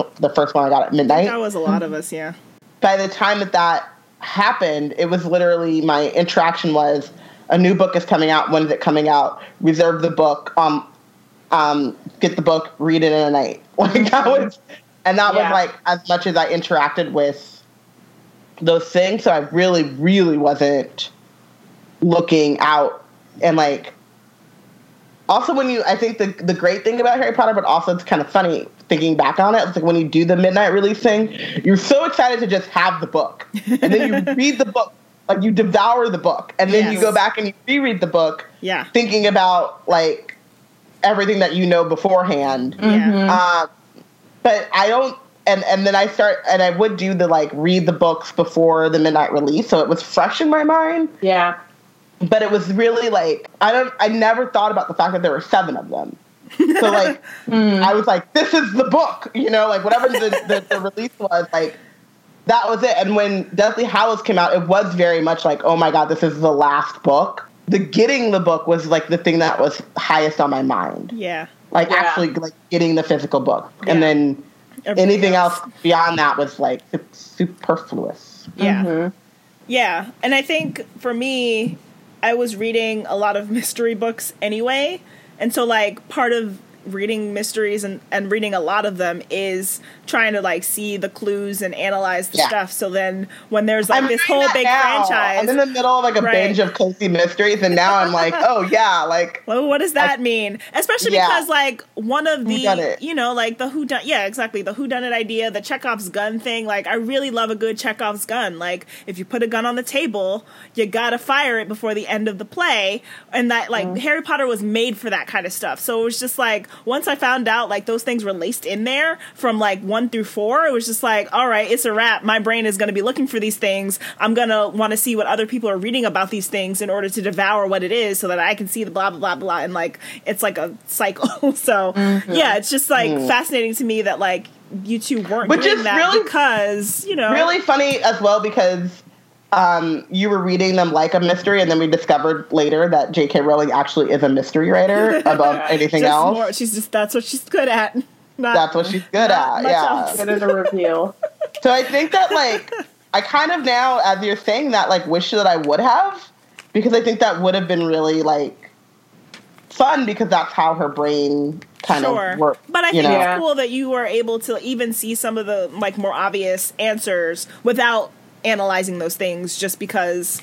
one I got at midnight. That was a lot of us, yeah. By the time that happened, it was literally, my interaction was, a new book is coming out, when is it coming out? Reserve the book, get the book, read it in a night. Like, that was, and that yeah. was, like, as much as I interacted with those things, so I really, really wasn't looking out and, like, also, when you, I think the great thing about Harry Potter, but also it's kind of funny thinking back on it, it's like when you do the midnight release thing, you're so excited to just have the book. And then you read the book, like you devour the book. And then yes. you go back and you reread the book, yeah. thinking about like everything that you know beforehand. Mm-hmm. But I don't, and then I start, and I would do the like read the books before the midnight release. So it was fresh in my mind. Yeah. But it was really like, I never thought about the fact that there were 7 of them. So like, I was like, this is the book, you know, like whatever the release was, like that was it. And when Deathly Hallows came out, it was very much like, oh my God, this is the last book. The getting the book was like the thing that was highest on my mind. Yeah. Like yeah. actually like getting the physical book. Yeah. And then anything else beyond that was like superfluous. Yeah. Mm-hmm. Yeah. And I think for me, I was reading a lot of mystery books anyway. And so, like, part of reading mysteries and reading a lot of them is trying to, like, see the clues and analyze the yeah. stuff. So then when there's, like, this whole big franchise. I'm in the middle of, like, a right. binge of cozy mysteries. And now I'm like, oh, yeah, like. Well, what does that mean? Especially yeah. because, like, one of the, you know, like, the whodunit. Yeah, exactly. The whodunit idea, the Chekhov's gun thing. Like, I really love a good Chekhov's gun. Like, if you put a gun on the table, you gotta fire it before the end of the play. And that, like, Harry Potter was made for that kind of stuff. So it was just, like, once I found out, like, those things were laced in there from, like, 1 through 4, it was just like, all right, it's a wrap. My brain is going to be looking for these things. I'm going to want to see what other people are reading about these things in order to devour what it is so that I can see the blah, blah, blah, blah. And, like, it's like a cycle. So, mm-hmm. yeah, it's just, like, fascinating to me that, like, you two weren't doing that really, because, you know. Really funny as well because you were reading them like a mystery, and then we discovered later that J.K. Rowling actually is a mystery writer above anything just else. More, she's just, that's what she's good at. That's what she's good at, yeah. Good at a review. So I think that, like, I kind of now, as you're saying that, like, wish that I would have, because I think that would have been really, like, fun, because that's how her brain kind of works. But I think it's cool that you were able to even see some of the, like, more obvious answers without analyzing those things, just because.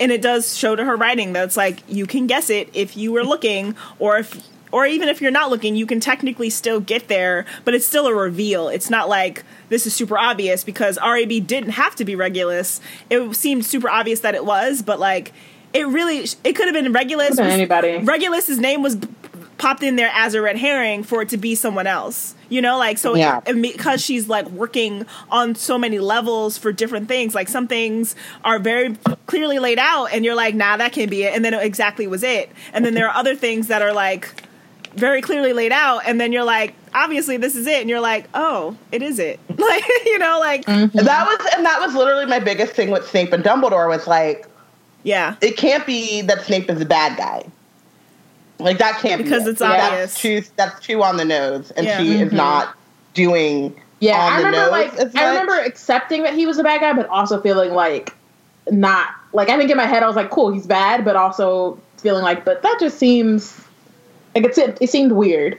And it does show to her writing that it's like, you can guess it if you were looking, or even if you're not looking, you can technically still get there, but it's still a reveal. It's not like this is super obvious, because R.A.B. didn't have to be Regulus. It seemed super obvious that it was, but, like, it could have been Regulus. It could have been anybody. Regulus' name was popped in there as a red herring for it to be someone else, you know, like, so yeah. Because she's like working on so many levels for different things, like some things are very clearly laid out and you're like, nah, that can't be it. And then it exactly was it. And then there are other things that are like very clearly laid out. And then you're like, obviously this is it. And you're like, oh, it is it. Like, you know, like mm-hmm. that was literally my biggest thing with Snape and Dumbledore was like, yeah, it can't be that Snape is a bad guy. Like, that can't be. Because it's obvious. That's too on the nose. And yeah. She mm-hmm. is not doing on the nose. I remember accepting that he was a bad guy, but also feeling like not... Like, I think in my head I was like, cool, he's bad, but also feeling like, but that just seems... Like, it seemed weird.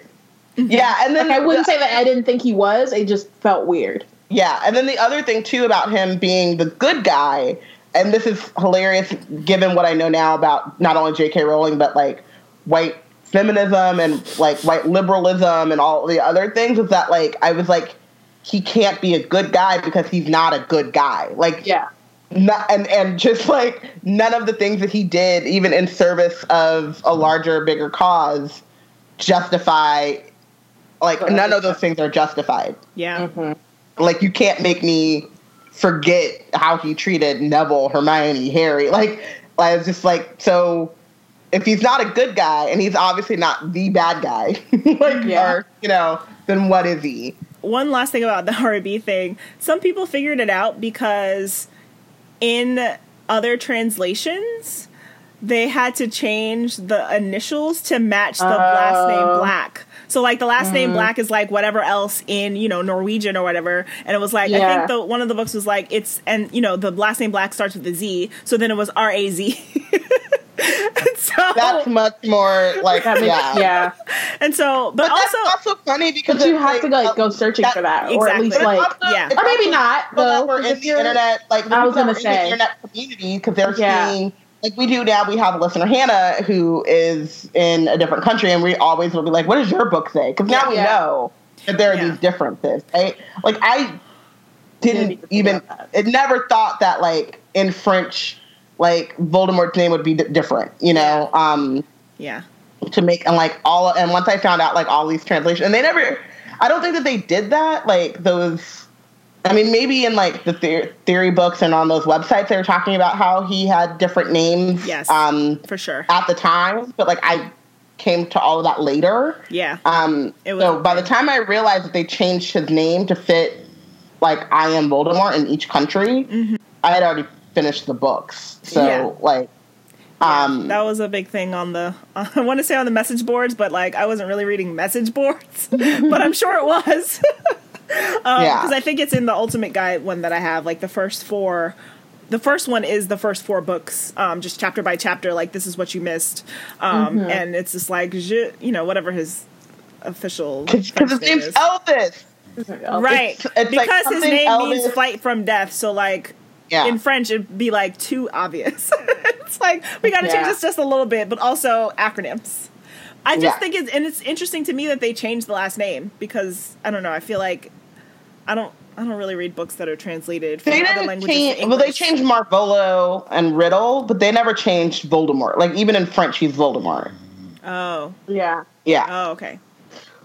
Yeah, and then... Like, I wouldn't say that I didn't think he was. It just felt weird. Yeah, and then the other thing, too, about him being the good guy, and this is hilarious given what I know now about not only J.K. Rowling, but, like, white feminism and like white liberalism and all the other things is that like I was like he can't be a good guy because he's not a good guy like yeah not, and just like none of the things that he did even in service of a larger bigger cause justify like none of those things are justified yeah mm-hmm. like you can't make me forget how he treated Neville, Hermione, Harry like I was just like so if he's not a good guy and he's obviously not the bad guy, like, yeah. or, you know, then what is he? One last thing about the R.B. thing. Some people figured it out because in other translations, they had to change the initials to match the last name Black. So, like, the last name Black is, like, whatever else in, you know, Norwegian or whatever. And it was, like, yeah. I think one of the books was, like, it's, and, you know, the last name Black starts with a Z. So then it was R-A-Z. So, that's much more like yeah and so but also that's also funny because you have like, to like go searching that, for that exactly. or at least like also, yeah or maybe not though we're in the internet like I was gonna say the internet community because they're seeing like we do now we have a listener Hannah who is in a different country and we always will be like what does your book say because now we know that there are these differences right like I didn't even it never thought that like in French like Voldemort's name would be different, you know? To make, and like all, and once I found out like all these translations, and they never, I don't think that they did that. Like those, I mean, maybe in like the theory books and on those websites, they were talking about how he had different names. Yes, for sure. At the time, but like I came to all of that later. Yeah. So by the time I realized that they changed his name to fit like I am Voldemort in each country, mm-hmm. I had already finished the books so like that was a big thing on the I want to say on the message boards but like I wasn't really reading message boards but I'm sure it was because I think it's in the Ultimate Guide one that I have like the first one is the first four books just chapter by chapter like this is what you missed and it's just like you know whatever his official because his name's Elvis right it's because like his name Elvis. Means flight from death so like yeah. In French, it'd be, like, too obvious. It's like, we got to change this just a little bit, but also acronyms. I just think it's... And it's interesting to me that they changed the last name because, I don't know, I feel like... I don't really read books that are translated from other languages to English. Well, they changed Marvolo and Riddle, but they never changed Voldemort. Like, even in French, he's Voldemort. Oh. Yeah. Yeah. Oh, okay.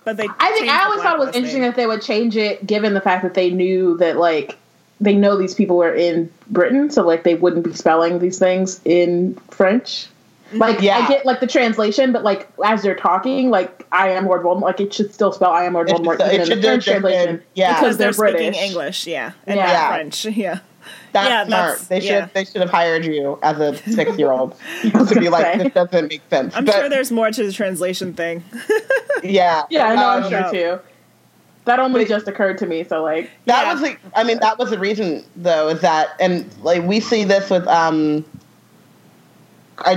But they... I always thought it was interesting that they would change it given the fact that they knew that, like... They know these people are in Britain, so, like, they wouldn't be spelling these things in French. Like, I get, like, the translation, but, like, as they're talking, like, I am Lord Voldemort, like, it should still spell I am Lord Voldemort in the French translation. Yeah. Because they're British. Speaking English, and not French, That's smart. They should have hired you as a 6-year-old to be like, this doesn't make sense. I'm sure there's more to the translation thing. Yeah, I know, I'm sure, too. That only just occurred to me, so, like... That was, like... I mean, that was the reason, though, is that... And, like, we see this with, I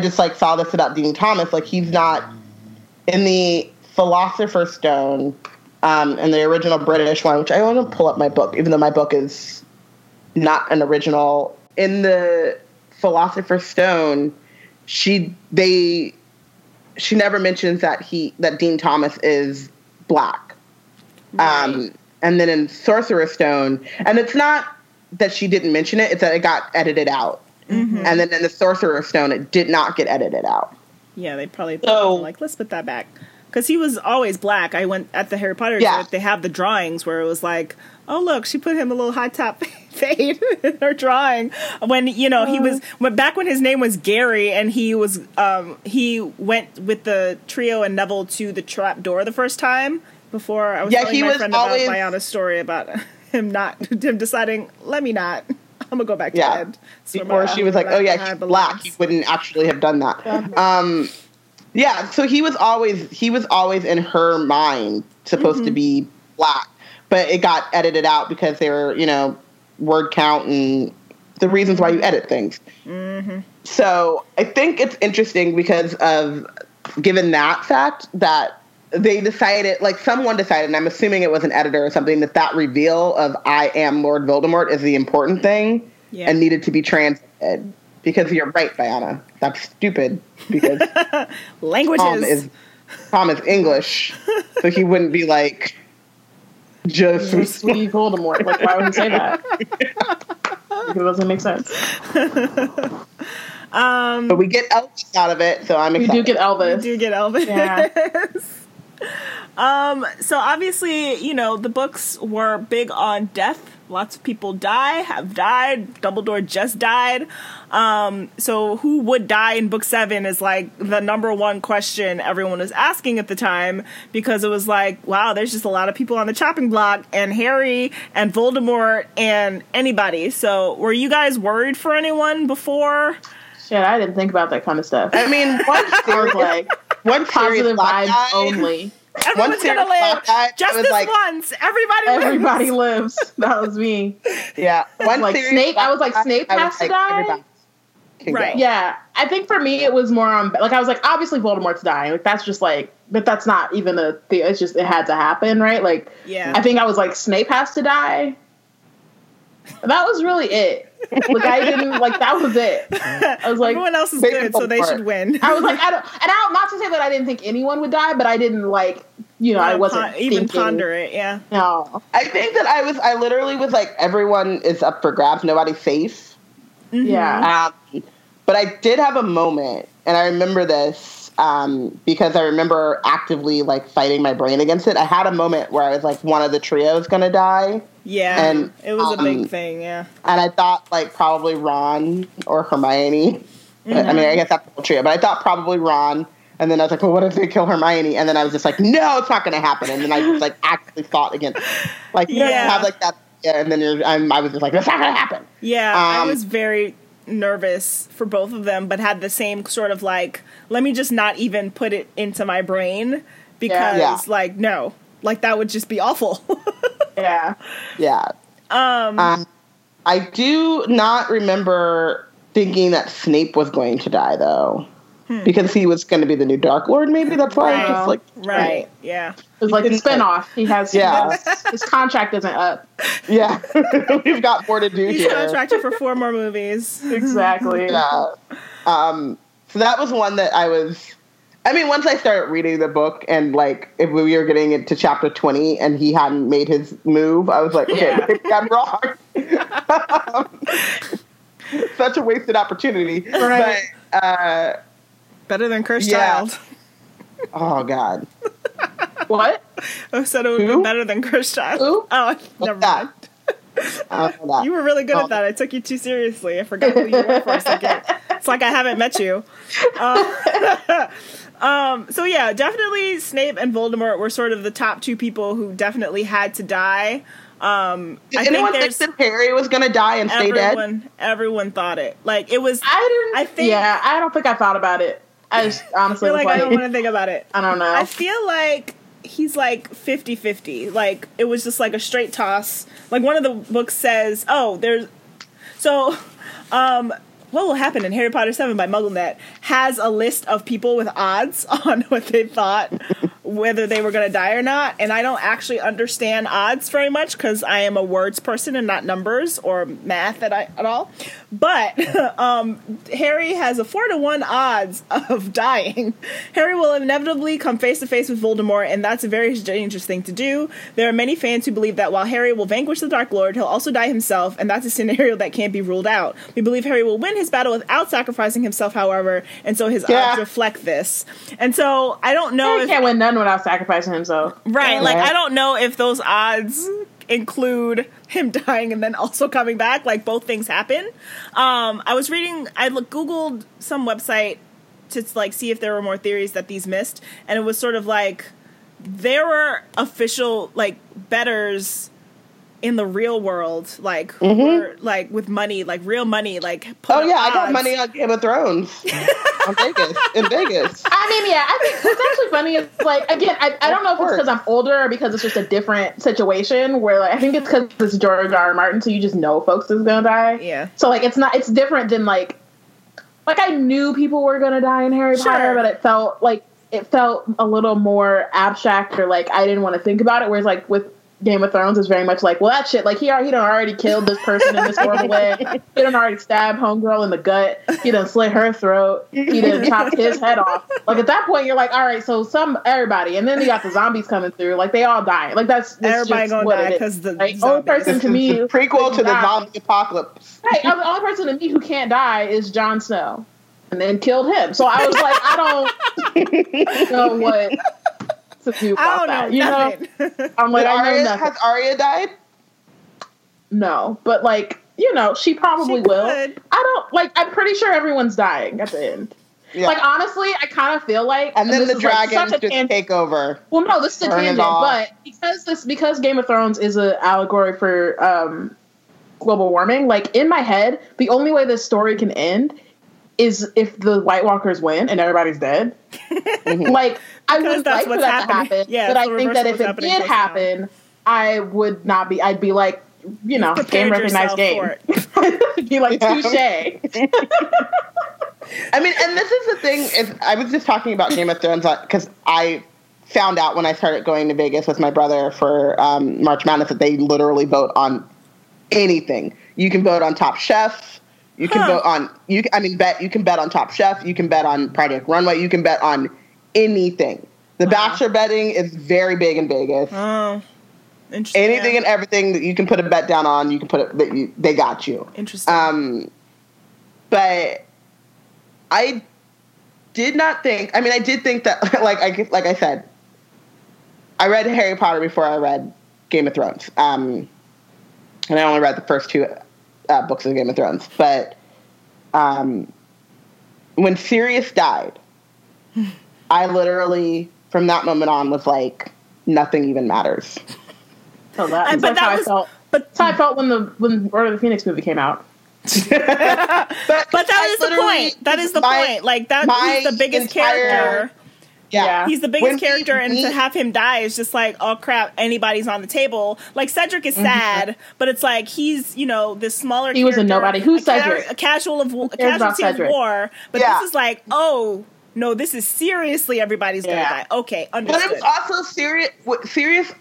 just, like, saw this about Dean Thomas. Like, he's not... In the Philosopher's Stone, in the original British one, which I want to pull up my book, even though my book is not an original. In the Philosopher's Stone, she never mentions that Dean Thomas is Black. Right. And then in Sorcerer's Stone, and it's not that she didn't mention it, it's that it got edited out. Mm-hmm. And then in the Sorcerer's Stone, it did not get edited out. Yeah, they probably let's put that back. because he was always black. I went at the Harry Potter trip, they have the drawings where it was like, oh, look, she put him a little high top fade in her drawing when, you know, he was back when his name was Gary, and he was he went with the trio and Neville to the trap door the first time before I was telling my friend always... about my honest story about him deciding, let me not. I'm going to go back to bed. Before she was like, oh, yeah, he's black. He wouldn't actually have done that. Yeah, so he was always in her mind supposed to be black. But it got edited out because they were, you know, word count and the reasons why you edit things. Mm-hmm. So I think it's interesting because of, given that fact, that they decided, like someone decided, and I'm assuming it was an editor or something, that reveal of I am Lord Voldemort is the important thing and needed to be translated. Because you're right, Diana. That's stupid. Because languages. Tom is English. So he wouldn't be like... Just sweet Voldemort. Like, why would he say that? Because it doesn't make sense. But we get Elvis out of it, so I'm excited. We do get Elvis. Yeah. So obviously, you know, the books were big on death. Lots of people have died. Dumbledore just died. So who would die in book 7 is like the number one question everyone was asking at the time, because it was like, wow, there's just a lot of people on the chopping block, and Harry and Voldemort and anybody. So were you guys worried for anyone before? Shit, I didn't think about that kind of stuff. I mean, one positive vibes only. Everyone's gonna live. Once. Everybody lives. That was me. Yeah. Snape has to die. Right. Go. Yeah. I think for me it was more on I was like, obviously Voldemort's dying. Like that's just like, but that's not even a thing. It's just it had to happen, right? Like I think I was like, Snape has to die. That was really it. Like I didn't that was it. I was like, everyone else is good, so they should win. I was like, not to say that I didn't think anyone would die, but I didn't I wasn't even ponder it. Yeah, no. I think that I literally was like, everyone is up for grabs, nobody's safe. Mm-hmm. Yeah, but I did have a moment, and I remember this because I remember actively fighting my brain against it. I had a moment where I was like, one of the trio is going to die. Yeah, and it was a big thing, yeah. And I thought, probably Ron or Hermione. Mm-hmm. I mean, I guess that's the whole trio, but I thought probably Ron. And then I was like, well, what if they kill Hermione? And then I was just like, no, it's not going to happen. And then I just, actively fought against it. That. Yeah, and then I was just like, that's not going to happen. Yeah, I was very nervous for both of them, but had the same sort of, let me just not even put it into my brain because, no. That would just be awful. Yeah. Yeah. I do not remember thinking that Snape was going to die, though. Hmm. Because he was going to be the new Dark Lord, maybe. That's why I just, Right, yeah. It was the spinoff. He has... Yeah. His contract isn't up. Yeah. We've got more to do here. He's contracted for 4 more movies. Exactly. Yeah. So that was one that I was... once I started reading the book and, if we were getting into chapter 20 and he hadn't made his move, I was like, okay, maybe I'm wrong. Such a wasted opportunity. Right. But, better than Cursed Child. Oh, God. What? I said it would be better than Cursed Child. Who? Oh, never mind. You were really good at that. I took you too seriously. I forgot who you were for a second. It's I haven't met you. So yeah, definitely Snape and Voldemort were sort of the top 2 people who definitely had to die. Did anyone think that Harry was going to die and stay dead? Everyone thought it. I don't think I thought about it. I just honestly I don't want to think about it. I don't know. I feel like he's 50-50. It was just a straight toss. One of the books says, What Will Happen in Harry Potter 7 by MuggleNet has a list of people with odds on what they thought, whether they were going to die or not. And I don't actually understand odds very much because I am a words person and not numbers or math at all. But Harry has a 4-1 odds of dying. Harry will inevitably come face to face with Voldemort, and that's a very dangerous thing to do. There are many fans who believe that while Harry will vanquish the Dark Lord, he'll also die himself, and that's a scenario that can't be ruled out. We believe Harry will win his battle without sacrificing himself, however, and so his odds reflect this. And so I don't know if... He can't win none done without sacrificing himself. Right. Yeah. Like, I don't know if those odds include him dying and then also coming back. Like, both things happen. I was reading, I Googled some website to, like, see if there were more theories that these missed. And it was sort of like, there were official, like, bettors in the real world, like, mm-hmm. who were, like, with money, like, real money, like, put up odds. I got money on Game of Thrones. On Vegas. In Vegas. I mean, yeah, I think what's actually funny is, like, again, I don't know if it's because I'm older or because it's just a different situation where, like, I think it's because it's George R. R. Martin, so you just know folks is gonna die. Yeah. So, like, it's different than, like, I knew people were gonna die in Harry Potter, but it felt a little more abstract, or, like, I didn't want to think about it, whereas, like, with Game of Thrones is very much like, well, that shit, like, he done already killed this person in this horrible way. He done already stabbed homegirl in the gut. He done slit her throat. He done chopped his head off. Like, at that point, you're like, all right, so everybody, and then you got the zombies coming through. Like, they all die. Like, that's everybody just what die it is. The like, only person to me the prequel to the zombie apocalypse. Right, the only person to me who can't die is Jon Snow, and then killed him. So I was like, I don't know what. To do about I don't know that. You know, I'm like, has Arya died? No, but like, you know, she probably will. I'm pretty sure everyone's dying at the end. Yeah. Like, honestly, I kind of feel like, and then the dragons like just take over. Well, no, this is a tangent, but because Game of Thrones is an allegory for global warming, like in my head, the only way this story can end is if the White Walkers win and everybody's dead. Like, I would like for that to happen, yeah, but I think that if it did happen, I would not be, I'd be like, you know, game recognized game. Be like, touché. I mean, and this is the thing, is I was just talking about Game of Thrones, because I found out when I started going to Vegas with my brother for March Madness that they literally vote on anything. You can vote on Top Chef. You can vote on you can bet on Top Chef, you can bet on Project Runway, you can bet on anything. The Bachelor betting is very big in Vegas. Oh, interesting. Anything and everything that you can put a bet down on, you can put it. They got you. Interesting. But I did not think. I mean, I did think that. Like I said, I read Harry Potter before I read Game of Thrones, and I only read the first two. Books of Game of Thrones, but when Sirius died, I literally from that moment on was like, nothing even matters. Oh, that's how I felt when Order of the Phoenix movie came out. but that is the point. That is the point. Like that, he's the biggest character. Yeah, he's the biggest character, and to have him die is just like, oh crap, anybody's on the table. Like, Cedric is sad, but it's like he's, you know, this smaller character. He was a nobody. Who's Cedric? A casualty of war. But this is like, oh, no, this is seriously everybody's going to die. Okay, understood. But it was also serious.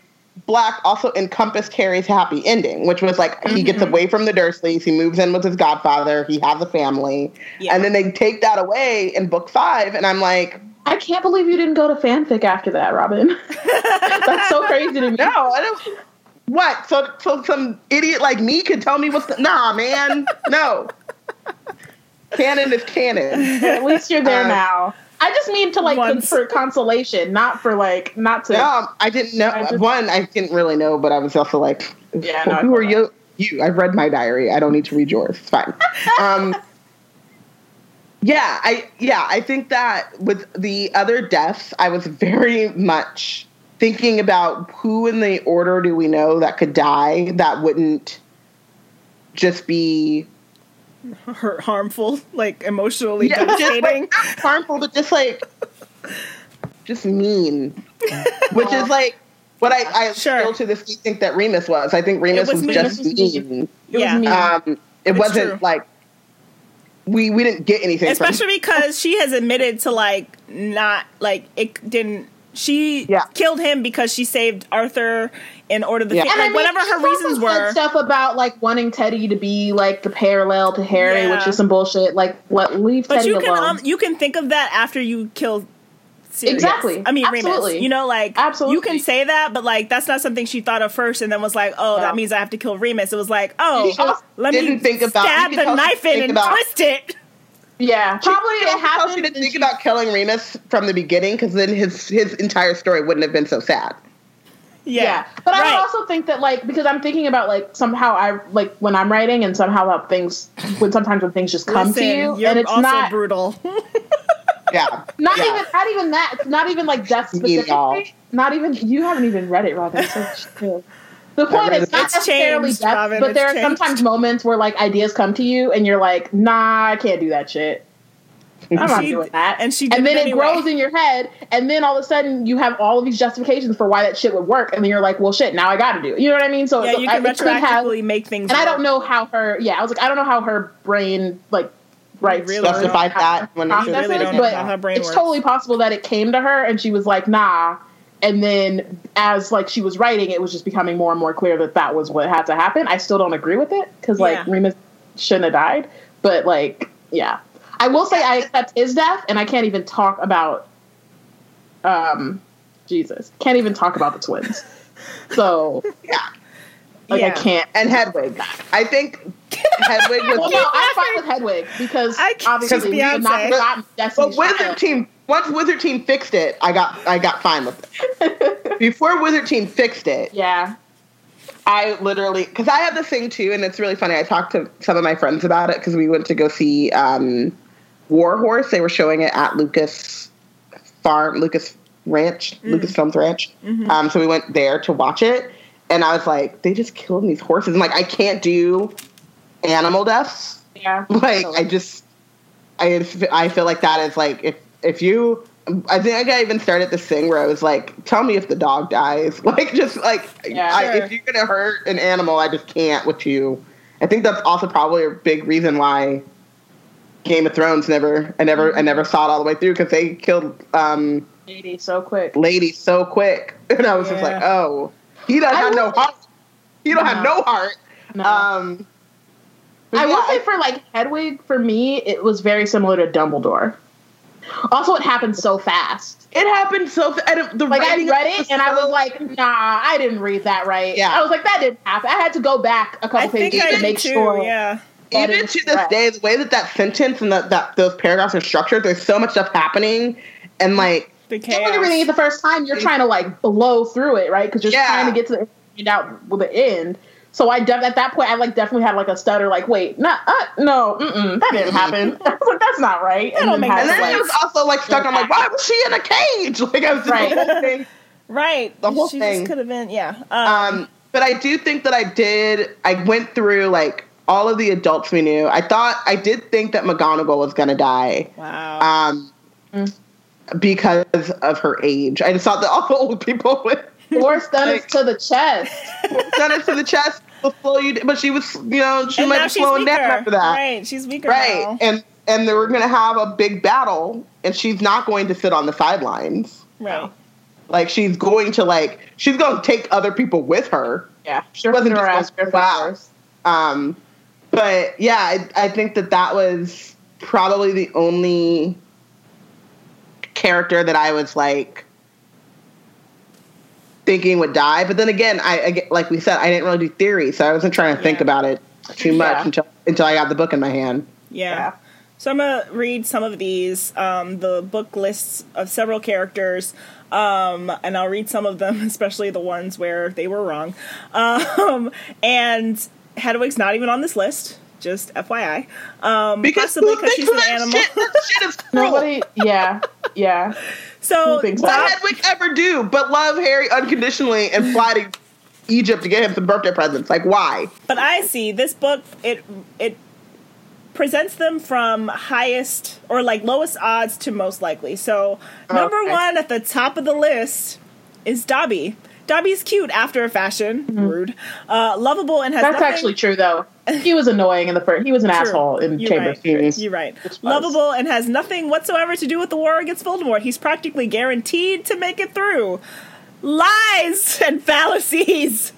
Black also encompassed Harry's happy ending, which was like he gets away from the Dursleys, he moves in with his godfather, he has a family, and then they take that away in book 5, and I'm like, I can't believe you didn't go to fanfic after that, Robin. That's so crazy to me. No, I don't. What? So some idiot like me could tell me nah, man. No. Canon is canon. But at least you're there now. I just mean to, like, for consolation, not for, like, not to. No, I didn't know. I didn't really know, but I was also like, who are you? I've read my diary. I don't need to read yours. It's fine. I think that with the other deaths, I was very much thinking about who in the order do we know that could die that wouldn't just be harmful, like emotionally devastating, like, not harmful, but just like just mean, which is like what I still to this day think that Remus was. I think Remus was just mean. It wasn't true. Like. We didn't get anything, especially because she has admitted to like not like it didn't. She killed him because she saved Arthur in Order of the Phoenix. Like, I mean, whatever her reasons were. Stuff about like wanting Teddy to be like the parallel to Harry, which is some bullshit. Like, leave Teddy alone. You can think of that after you kill Sirius. Exactly. I mean, absolutely. Remus. You know, like absolutely. You can say that, but like that's not something she thought of first, and then was like, "Oh, that means I have to kill Remus." It was like, "Oh, let me stab the knife in and twist it." Yeah, probably it happens. She didn't think about killing Remus from the beginning, because then his entire story wouldn't have been so sad. Yeah. But right. I also think that, like, because I'm thinking about, like, somehow I, like, when I'm writing and somehow how things, when sometimes when things just come to you. You're and it's also not brutal. Yeah. Not even that. It's not even, like, death specifically. Not even, you haven't even read it, Robin. So true. The point is not necessarily changed, death, Robin, but there are sometimes moments where, like, ideas come to you and you're like, nah, I can't do that shit. I'm not doing that. And then it grows in your head, and then all of a sudden you have all of these justifications for why that shit would work, and then you're like, well, shit, now I gotta do it. You know what I mean? So yeah, you can retroactively make things work. And I don't know how her, I was like, I don't know how her brain, like, right, really justified that when it should. Really don't know how her brain works. It's totally possible that it came to her and she was like, nah. And then as, like, she was writing, it was just becoming more and more clear that that was what had to happen. I still don't agree with it, because, like, Remus shouldn't have died. But, like, yeah. I will say I accept his death, and I can't even talk about Jesus. Can't even talk about the twins. So, yeah. Like, I can't. And Hedwig. I think Hedwig was... Well, no, I'm fine with Hedwig, because obviously we have not gotten Destiny's Child. But once Wizard Team fixed it, I got fine with it. Before Wizard Team fixed it, I literally, because I had this thing too, and it's really funny. I talked to some of my friends about it, because we went to go see War Horse. They were showing it at Lucasfilm's Ranch. Mm-hmm. So we went there to watch it, and I was like, they just killed these horses. And, like, I can't do animal deaths. Yeah, like, totally. I feel like that is, like, I think I even started this thing where I was like, tell me if the dog dies. Like, just like, if you're going to hurt an animal, I just can't with you. I think that's also probably a big reason why Game of Thrones I never saw it all the way through, because they killed, Lady so quick. And I was just like, oh, he don't have no heart. No. I will say for, like, Hedwig, for me, it was very similar to Dumbledore. Also, it happened so fast. I read it, and I was like, nah, I didn't read that right. Yeah. I was like, that didn't happen. I had to go back a couple pages to make sure. Yeah. Even to this day, the way that sentence and that those paragraphs are structured, there's so much stuff happening. And, like, if you're reading it the first time, you're trying to, like, blow through it, right? Because you're trying to get to the end. So at that point, I, like, definitely had, like, a stutter, like, wait, that didn't happen. I was like, that's not right. And then I was also, like, stuck. I'm like, why was she in a cage? Like, I was the whole thing. Right. The whole thing. She just could have been, but I do think that I went through, like, all of the adults we knew. I did think that McGonagall was going to die. Wow. Because of her age. I just thought that all the old people would. Or stunners to the chest. But she was, she might be slowing down after that. Right, she's weaker now. And they were going to have a big battle, and she's not going to sit on the sidelines. Right. Like, she's going to, like, she's going to take other people with her. Yeah, she wasn't just going to go. But, yeah, I think that was probably the only character that I was, like, thinking would die, but then again, I like we said, I didn't really do theory, so I wasn't trying to think about it too much until I got the book in my hand. Yeah. So I'm gonna read some of these. The book lists of several characters, and I'll read some of them, especially the ones where they were wrong. And Hedwig's not even on this list. Just FYI, because she's an animal. Shit is cruel. Nobody, yeah. So what did Hedwig ever do but love Harry unconditionally and fly to Egypt to get him some birthday presents? Like, why? But I see this book. It presents them from highest or, like, lowest odds to most likely. So number one at the top of the list is Dobby. Dobby's cute after a fashion. Mm-hmm. Rude. Lovable and has That's nothing... actually true, though. He was annoying in the first... He was an asshole in Chamber of Thieves. You're right. Lovable and has nothing whatsoever to do with the war against Voldemort. He's practically guaranteed to make it through. Lies and fallacies.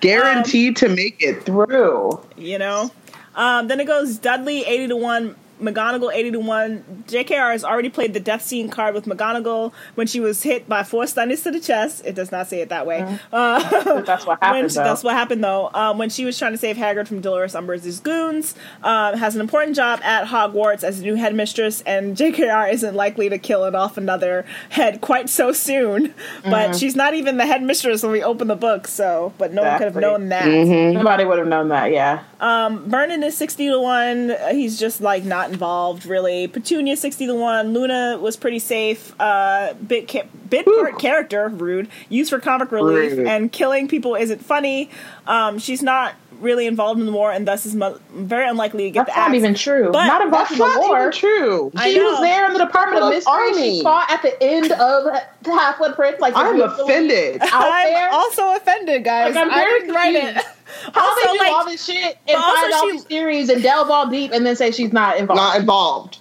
Guaranteed to make it through. Then it goes Dudley, 80 to 1... McGonagall 80-1. J.K.R. has already played the death scene card with McGonagall when she was hit by 4 stuns to the chest. It does not say it that way. That's what happened, that's what happened, though. When she was trying to save Hagrid from Dolores Umbridge's goons, has an important job at Hogwarts as a new headmistress, and J.K.R. isn't likely to kill it off another head quite so soon. But she's not even the headmistress when we open the book, so... But no one could have known that. Nobody would have known that, yeah. Vernon is 60-1. He's just, like, not involved, really. Petunia, 60-1. Luna was pretty safe. Bit part character, rude. Used for comic relief. Rude. And killing people isn't funny. She's not really involved in the war, and thus is very unlikely to get the axe. That's not even true. But not involved in the war. That's not true. She was there in the Department of Mystery. She fought at the end of the Half-Blood Prince. Like, I'm offended. I'm also offended, guys. Like, I'm very confused. How they do like, all this shit and find all these theories and delve all deep and then say she's not involved. Not involved.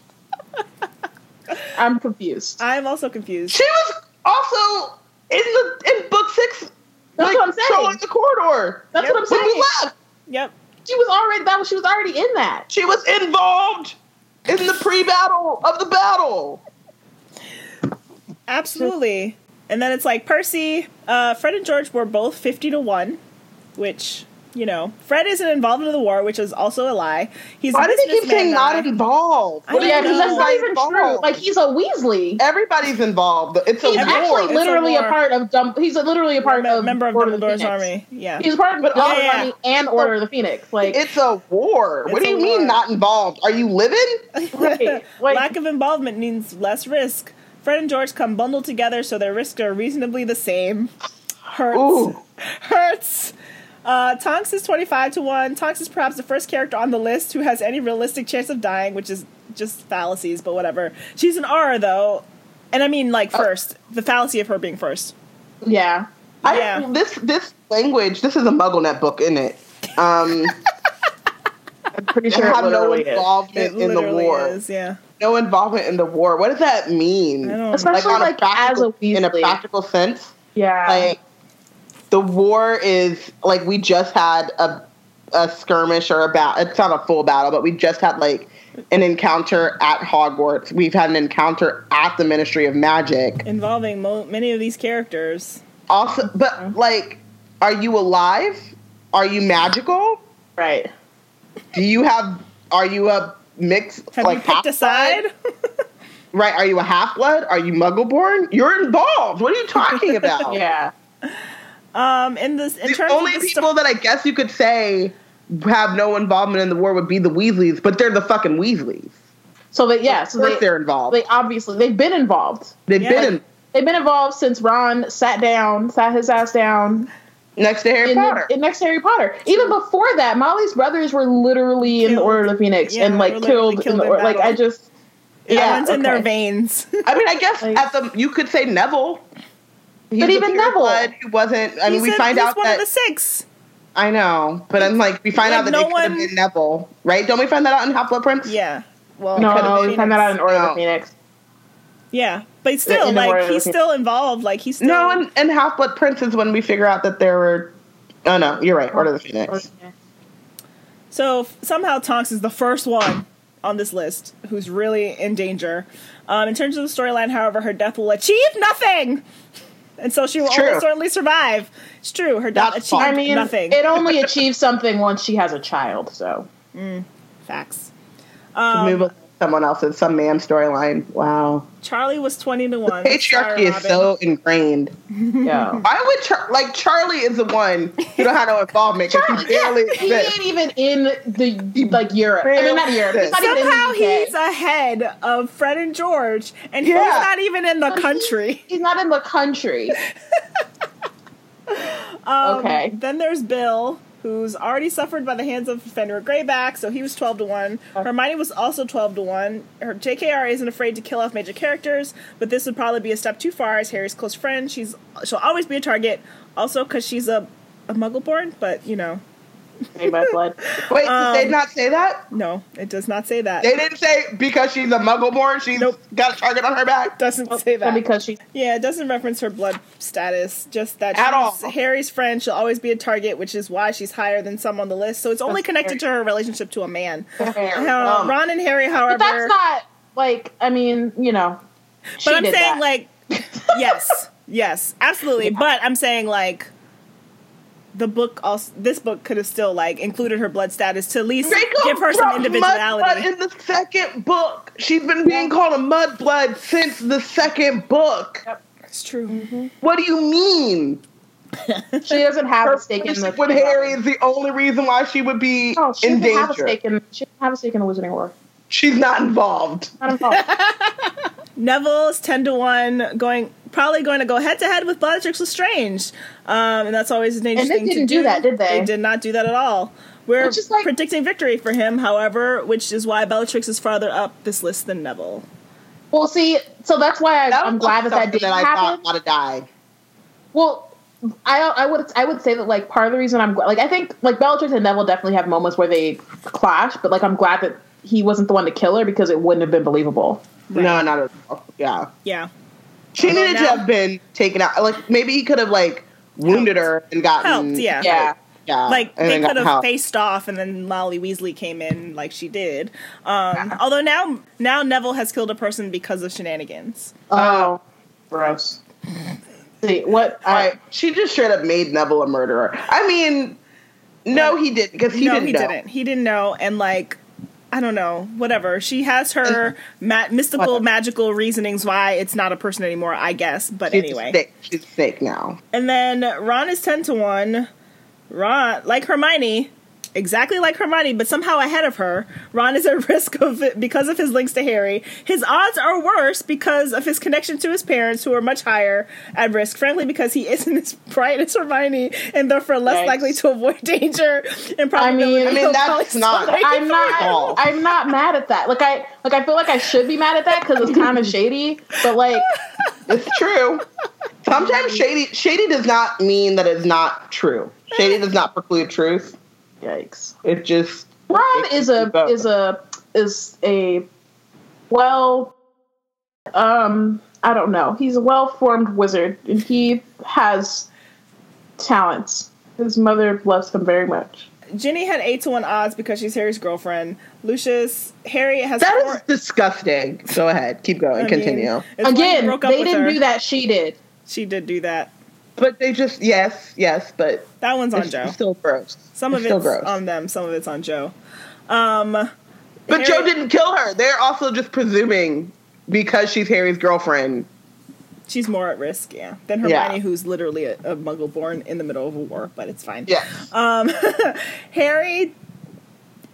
I'm confused. I'm also confused. She was also in book 6. That's like, what I'm saying. Trolling the corridor. That's what I'm saying. When we left. Yep. She was already in that. She was involved in the pre-battle of the battle. Absolutely. And then it's like Percy, Fred and George were both 50-1, which, you know, Fred isn't involved in the war, which is also a lie. Why do they keep saying not involved? Yeah, because that's not even true. Like, he's a Weasley. Everybody's involved. It's a war. He's actually literally a part of Dumbledore's army. Yeah, he's part of Dumbledore's army and Order of the Phoenix. Like, it's a war. What do you mean not involved? Are you living? Right. Lack of involvement means less risk. Fred and George come bundled together, so their risks are reasonably the same. Hurts. Tonks is 25-1. Tonks is perhaps the first character on the list who has any realistic chance of dying, which is just fallacies, but whatever. She's an R, though. And I mean, like, first. The fallacy of her being first. Yeah. This language, this is a MuggleNet book, isn't it? I'm pretty sure it literally no involvement is. In the war. Is, yeah. No involvement in the war. What does that mean? Especially, in a practical sense? Yeah. Like, the war is, like, we just had a skirmish or a battle. It's not a full battle, but we just had, like, an encounter at Hogwarts. We've had an encounter at the Ministry of Magic. Involving many of these characters. Also, but, like, are you alive? Are you magical? Right. Are you a mix? Have like, you picked a side? Right. Are you a half-blood? Are you muggle-born? You're involved. What are you talking about? Yeah. The only people that I guess you could say have no involvement in the war would be the Weasleys, but they're the fucking Weasleys. They're involved. They've been involved. They've been involved since Ron sat his ass down next to Harry Potter. Next to Harry Potter. Even before that, Molly's brothers were literally in the Order of the Phoenix and like killed in the Order. Like I just, it's in their veins. I mean, I guess you could say Neville. But even Neville, who wasn't. I mean, we find out that he's one of the 6. I know, but I'm like, we find out that they could have been Neville, right? Don't we find that out in Half-Blood Prince? Yeah. Well, no, we find that out in Order of the Phoenix. Yeah, but still, like, he's still involved. Like, he's still and Half-Blood Prince is when we figure out that there were. Oh no, you're right. Order of the Phoenix. So somehow Tonks is the first one on this list who's really in danger. In terms of the storyline, however, her death will achieve nothing. And so she will only certainly survive. It's true. Her death achieved nothing. It only achieves something once she has a child, so. Facts. To move on to someone else's, some man storyline. Wow. Charlie was 20-1. The patriarchy is so ingrained. Yeah. Why would Charlie is the one who don't have no involvement because he barely exists. He ain't even in the Europe. I mean, not Europe. Somehow he's ahead of Fred and George, and he's not even in the country. He's not in the country. Okay. Then there's Bill, who's already suffered by the hands of Fenrir Greyback, so he was 12-1. Okay. Hermione was also 12-1. Her JKR isn't afraid to kill off major characters, but this would probably be a step too far as Harry's close friend. She'll always be a target, also because she's a muggle-born, but, you know, Made by blood. Wait, did they not say that? No, it does not say that. They didn't say because she's a Muggle-born, she's got a target on her back? Doesn't say that. Because she... Yeah, it doesn't reference her blood status, just that Harry's friend, she'll always be a target, which is why she's higher than some on the list, so it's only connected to her relationship to a man. Ron and Harry, however... But that's not, like, I mean, you know, but I'm saying, that. Like, yes, absolutely, yeah. But I'm saying, like... The book, also, this book could have still like included her blood status to at least give her some individuality. Mud blood in the second book, she's been being called a mud blood since the second book. Yep. That's true. Mm-hmm. What do you mean? She doesn't have a stake in the. With Harry is the only reason why she would be in danger. She doesn't have a stake in the Wizarding War. She's not involved. Neville's 10-1 probably going to go head-to-head with Bellatrix Lestrange. And that's always an interesting thing to do. And they didn't do that, did they? They did not do that at all. We're predicting victory for him, however, which is why Bellatrix is farther up this list than Neville. Well, see, so that's why I'm glad that didn't happen. I thought died. Well, I would say that, like, part of the reason I'm glad... Like, I think, like, Bellatrix and Neville definitely have moments where they clash, but, like, I'm glad that he wasn't the one to kill her because it wouldn't have been believable. Right. No, not at all. Yeah. Yeah. She needed to have been taken out. Like, maybe he could have, like, wounded her and gotten... Helped, yeah. Yeah. Yeah. Like, they could have faced off and then Molly Weasley came in like she did. Although now Neville has killed a person because of shenanigans. Oh. Gross. See, what... She just straight up made Neville a murderer. I mean, no, he didn't, because he didn't know. He didn't know, and, like... I don't know, whatever. She has her magical reasonings why it's not a person anymore, I guess. But anyway. She's fake now. And then Ron is 10-1. Ron, like Hermione, exactly like Hermione, but somehow ahead of her. Ron is at risk of it because of his links to Harry. His odds are worse because of his connection to his parents, who are much higher at risk, frankly, because he isn't as bright as Hermione and therefore less likely to avoid danger and probably. I mean that's not. I'm not mad at that. Like I feel like I should be mad at that because it's kind of shady, but like it's true. Sometimes shady does not mean that it's not true. Shady does not preclude truth. Yikes! It just Ron is a well I don't know. He's a well-formed wizard and he has talents. His mother loves him very much. Ginny had 8-1 odds because she's Harry's girlfriend. Lucius, Harry has that is disgusting. Go ahead, keep going, continue. Again, they didn't do that. She did. She did do that. But they just but that one's on Joe. Still gross. Some of it's on them. Some of it's on Joe. But Joe didn't kill her. They're also just presuming because she's Harry's girlfriend, she's more at risk, than Hermione, who's literally a Muggle born in the middle of a war. But it's fine. Yeah. Harry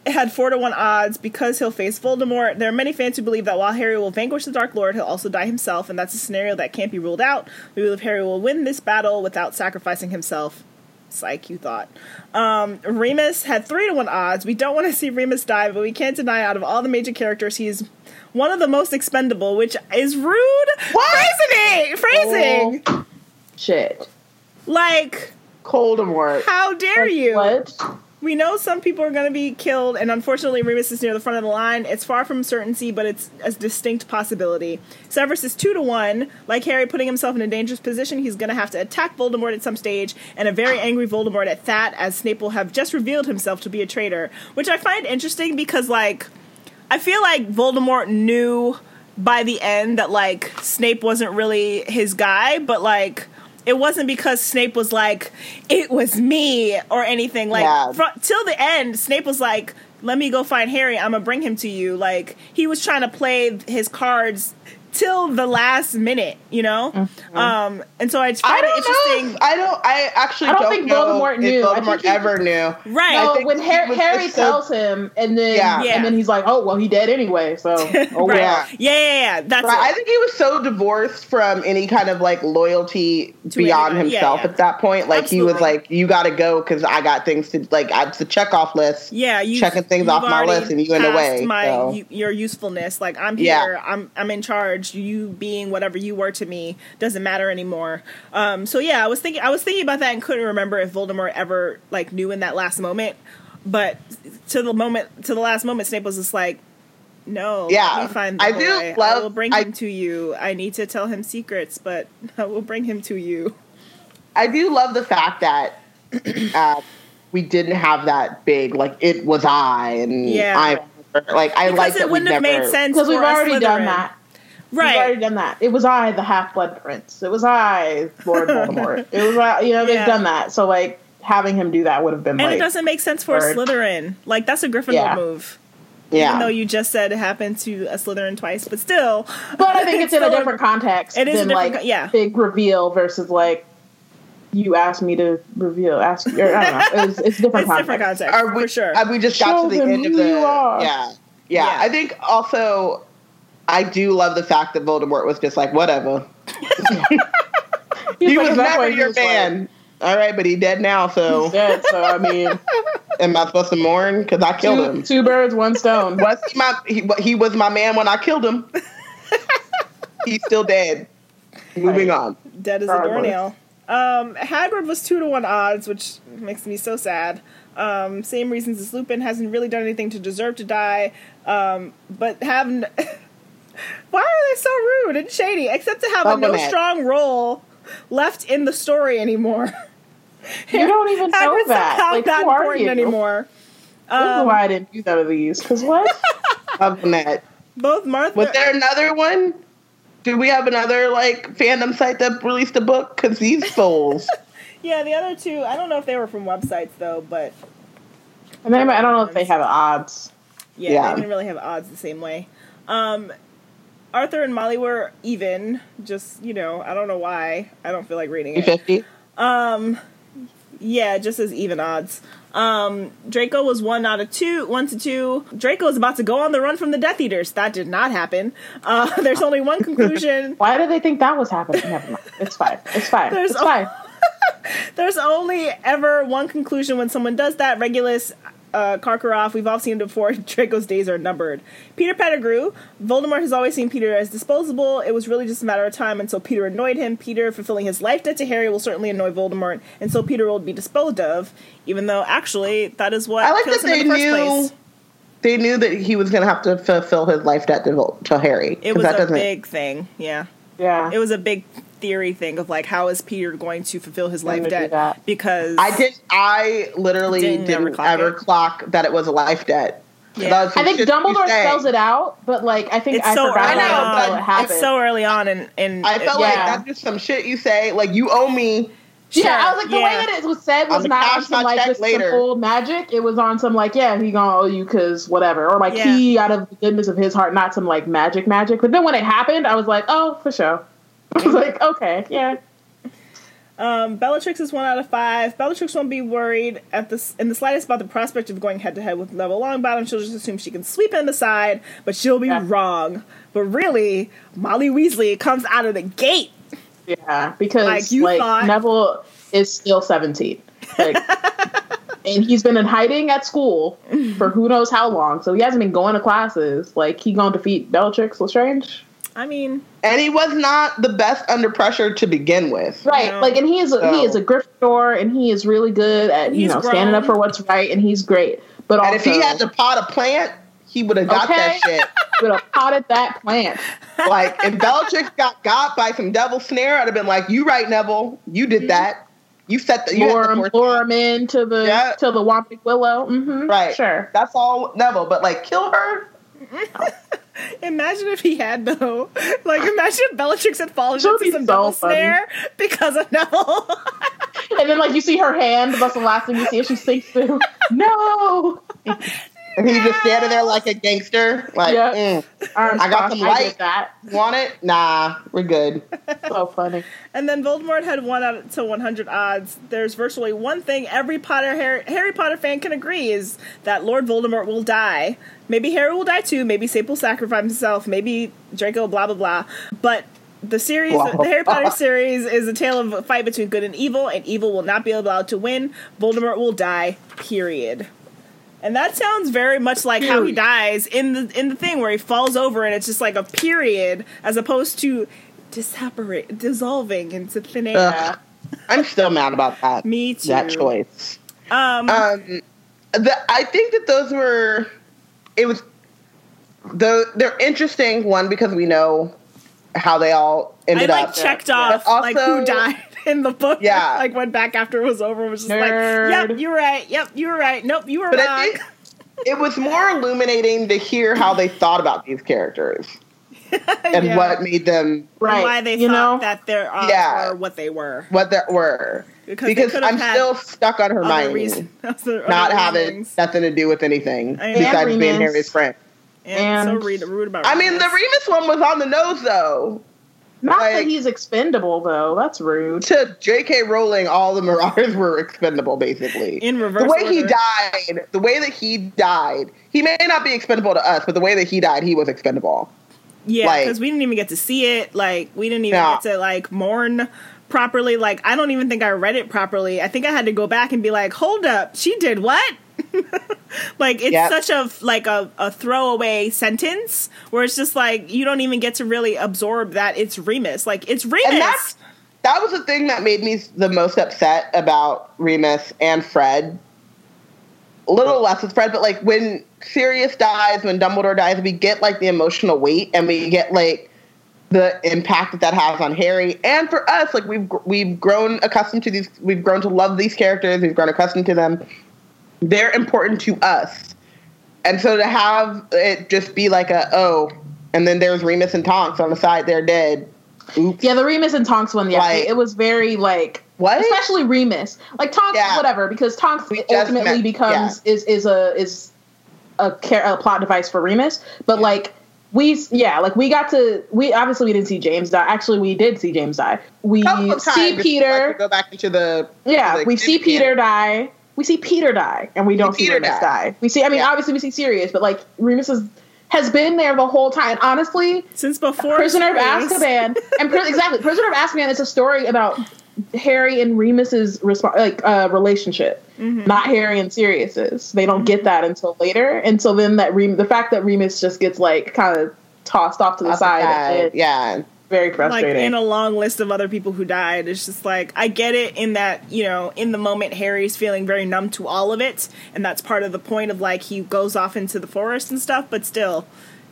had 4-1 odds because he'll face Voldemort. There are many fans who believe that while Harry will vanquish the Dark Lord, he'll also die himself, and that's a scenario that can't be ruled out. We believe Harry will win this battle without sacrificing himself. Psych, you thought. Remus had 3-1 odds. We don't want to see Remus die, but we can't deny out of all the major characters, he's one of the most expendable, which is rude. What? Phrasing! Oh, shit. Like... Voldemort. How dare you? What? We know some people are going to be killed, and unfortunately Remus is near the front of the line. It's far from certainty, but it's a distinct possibility. Severus is 2-1. Like Harry putting himself in a dangerous position, he's going to have to attack Voldemort at some stage, and a very angry Voldemort at that, as Snape will have just revealed himself to be a traitor. Which I find interesting because, like, I feel like Voldemort knew by the end that, like, Snape wasn't really his guy, but, like... It wasn't because Snape was like, it was me or anything. Like, till the end, Snape was like, let me go find Harry. I'm going to bring him to you. Like, he was trying to play his cards till the last minute, you know? Mm-hmm. And so I just find it interesting. I don't think Voldemort knew. Voldemort ever knew. Right. No, when Harry tells him, and then and then he's like, oh, well, he dead anyway, so. Oh, right. Yeah. That's right. I think he was so divorced from any kind of, like, loyalty to beyond himself at that point. Like, Absolutely. He was like, you got to go because I got things to, like, I have the check-off list. Yeah. Checking things off my list and you went away. You've passed your usefulness. Like, I'm here. I'm in charge. charged. You being whatever you were to me doesn't matter anymore. So yeah, I was thinking about that and couldn't remember if Voldemort ever like knew in that last moment. But to the last moment, Snape was just like, no, yeah, let me find the boy. I will bring him to you. I need to tell him secrets, but I will bring him to you. I do love the fact that we didn't have that big, like, it was I, and yeah. Because it wouldn't have made sense because we've already done that. Right. We've already done that. It was I, the Half-Blood Prince. It was I, Lord Voldemort. It was I, you know, they've done that. So, like, having him do that would have been, and it doesn't make sense for a Slytherin. Like, that's a Gryffindor move. Yeah. Even though you just said it happened to a Slytherin twice, but still. But I think it's in a different context. It is than, a different, like, big reveal versus, like, you asked me to reveal. I don't know. It's different context. Different context. Are we, for sure. We just got to the end of the. Yeah. I think also, I do love the fact that Voldemort was just like, whatever. He was never your man. Like, all right, but he's dead now, so. He's dead, so I mean. Am I supposed to mourn? Because I killed him. Two birds, one stone. Was he he was my man when I killed him. He's still dead. Moving on. Dead as a doornail. Hagrid was 2-1 odds, which makes me so sad. Same reasons as Lupin. Hasn't really done anything to deserve to die. But haven't. Why are they so rude and shady? Except to have strong role left in the story anymore. You don't even know that. Like, not important anymore. This is why I didn't do none of these. Because what? MuggleNet. Both Martha. Was there another one? Do we have another like fandom site that released a book? Because these souls. Yeah, the other two. I don't know if they were from websites though, but. And then I don't know if they have odds. Yeah, they didn't really have odds the same way. Arthur and Molly were even. Just I don't know why. I don't feel like reading it. 50. Yeah, just as even odds. Draco was 1-2. Draco is about to go on the run from the Death Eaters. That did not happen. There's only one conclusion. Why did they think that was happening? Never mind. It's fine. It's fine. There's only ever one conclusion when someone does that. Regulus, Karkaroff, we've all seen him before. Draco's days are numbered. Peter Pettigrew, Voldemort has always seen Peter as disposable. It was really just a matter of time until Peter annoyed him. Peter fulfilling his life debt to Harry will certainly annoy Voldemort, and so Peter will be disposed of, even though actually that is what kills him in the first place. They knew that he was going to have to fulfill his life debt to Harry. It was a big thing, yeah. It was a big theory thing of like, how is Peter going to fulfill his life debt? Because I didn't ever clock that it was a life debt. Yeah. I think Dumbledore spells it out, but like it's so early on, and I felt like that's just some shit you say. Like, you owe me. Sure. Yeah, I was like, the way that it was said was not on some like just full magic. It was on some like, he gonna owe you because whatever, or like he out of the goodness of his heart, not some like magic. But then when it happened, I was like, oh, for sure. I was like, okay, yeah. Bellatrix is 1-5. Bellatrix won't be worried in the slightest about the prospect of going head-to-head with Neville Longbottom. She'll just assume she can sweep him aside, but she'll be wrong. But really, Molly Weasley comes out of the gate. Yeah, because Neville is still 17. Like, and he's been in hiding at school for who knows how long, so he hasn't been going to classes. Like, he gonna defeat Bellatrix Lestrange? I mean, and he was not the best under pressure to begin with, right? No. Like, and he is a Gryffindor, and he is really good at standing up for what's right, and he's great. But also, if he had to pot a plant, he would have got that shit. He would have potted that plant. Like, if Bellatrix got by some devil snare, I'd have been like, "You right, Neville? You did that. You set the lure him in to the Whomping Willow, right? Sure, that's all Neville. But like, kill her." No. Imagine if he had, though. Like, imagine if Bellatrix had fallen into some double snare because of Neville. And then, like, you see her hand, that's the last thing you see if she sinks through. No! And he's just standing there like a gangster. Like, I got some light. Want it? Nah, we're good. So funny. And then Voldemort had 1-100 odds. There's virtually one thing every Harry Potter fan can agree is that Lord Voldemort will die. Maybe Harry will die too. Maybe Snape will sacrifice himself. Maybe Draco, blah, blah, blah. But the series, the Harry Potter series, is a tale of a fight between good and evil will not be allowed to win. Voldemort will die, period. And that sounds very much like how he dies in the thing where he falls over and it's just like a period as opposed to dissolving into thin air. Ugh. I'm still mad about that. Me too. That choice. I think that those were. It was. They're interesting. One, because we know how they all ended up. Checked off also, like who died in the book. Yeah, like went back after it was over. And was just like, yep, you were right. Yep, you were right. Nope, you were wrong. I think it was more illuminating to hear how they thought about these characters and what made them right. Why they thought that their odds were what they were. What they were. Because I'm still stuck on Hermione not having nothing to do with anything besides being Harry's friend. And so rude about. I mean, the Remus one was on the nose, though. Not like, that he's expendable, though. That's rude. To J.K. Rowling, all the Marauders were expendable, basically. In reverse order. The way that he died, he may not be expendable to us, but the way that he died, he was expendable. Yeah, because we didn't even get to see it. Like, we didn't even get to, like, mourn properly. Like, I don't even think I read it properly. I think I had to go back and be like, hold up, she did what? Like, it's such a throwaway sentence where it's just like, you don't even get to really absorb that it's Remus. Like, it's Remus. And that was the thing that made me the most upset about Remus and Fred. A little less with Fred, but like when Sirius dies, when Dumbledore dies, we get like the emotional weight and we get like the impact that has on Harry. And for us, like we've grown accustomed to these, we've grown to love these characters, we've grown accustomed to them. They're important to us. And so to have it just be like and then there's Remus and Tonks on the side, they're dead. Oops. Yeah, the Remus and Tonks one, it was very like, what? Especially Remus. Like Tonks, whatever, because Tonks ultimately becomes is a plot device for Remus. But like we didn't see James die. Actually, we did see James die. We see Peter go back into the die. We see Peter die, and we don't see Remus die. We see, obviously we see Sirius, but like Remus has been there the whole time. And honestly, since before Prisoner of Azkaban, Prisoner of Azkaban is a story about Harry and Remus's relationship, not Harry and Sirius's. They don't get that until later, and so then that the fact that Remus just gets like kind of tossed off to the side, very frustrating. Like in a long list of other people who died, it's just like, I get it in that, you know, in the moment Harry's feeling very numb to all of it, and that's part of the point of like he goes off into the forest and stuff, but still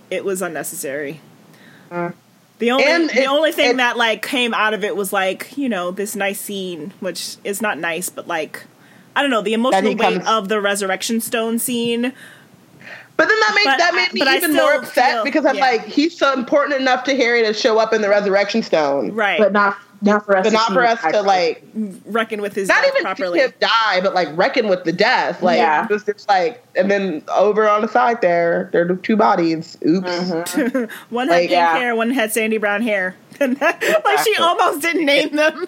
it was unnecessary. The only thing that like came out of it was like, you know, this nice scene, which is not nice, but like, I don't know, the emotional weight of the Resurrection Stone scene. But then that made me even more upset because I'm like, he's so important enough to Harry to show up in the Resurrection Stone, right? But not for us to like reckon with his death properly. Not even die, but like reckon with the death. Like it was just like, and then over on the side there are two bodies. Oops. Mm-hmm. One had pink hair, one had sandy brown hair. Like she almost didn't name them.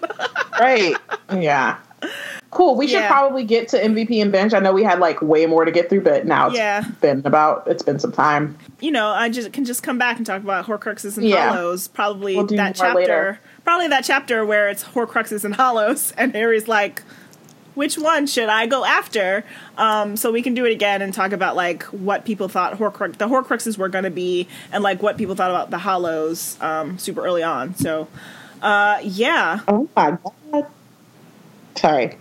Right. Yeah. Cool. We should probably get to MVP and Bench. I know we had like way more to get through, but now it's been some time. You know, I can come back and talk about Horcruxes and Hollows. Probably we'll that chapter. Later. Probably that chapter where it's Horcruxes and Hollows, and Harry's like, "Which one should I go after?" So we can do it again and talk about like what people thought the Horcruxes were going to be, and like what people thought about the Hollows super early on. So, Oh my God. Sorry.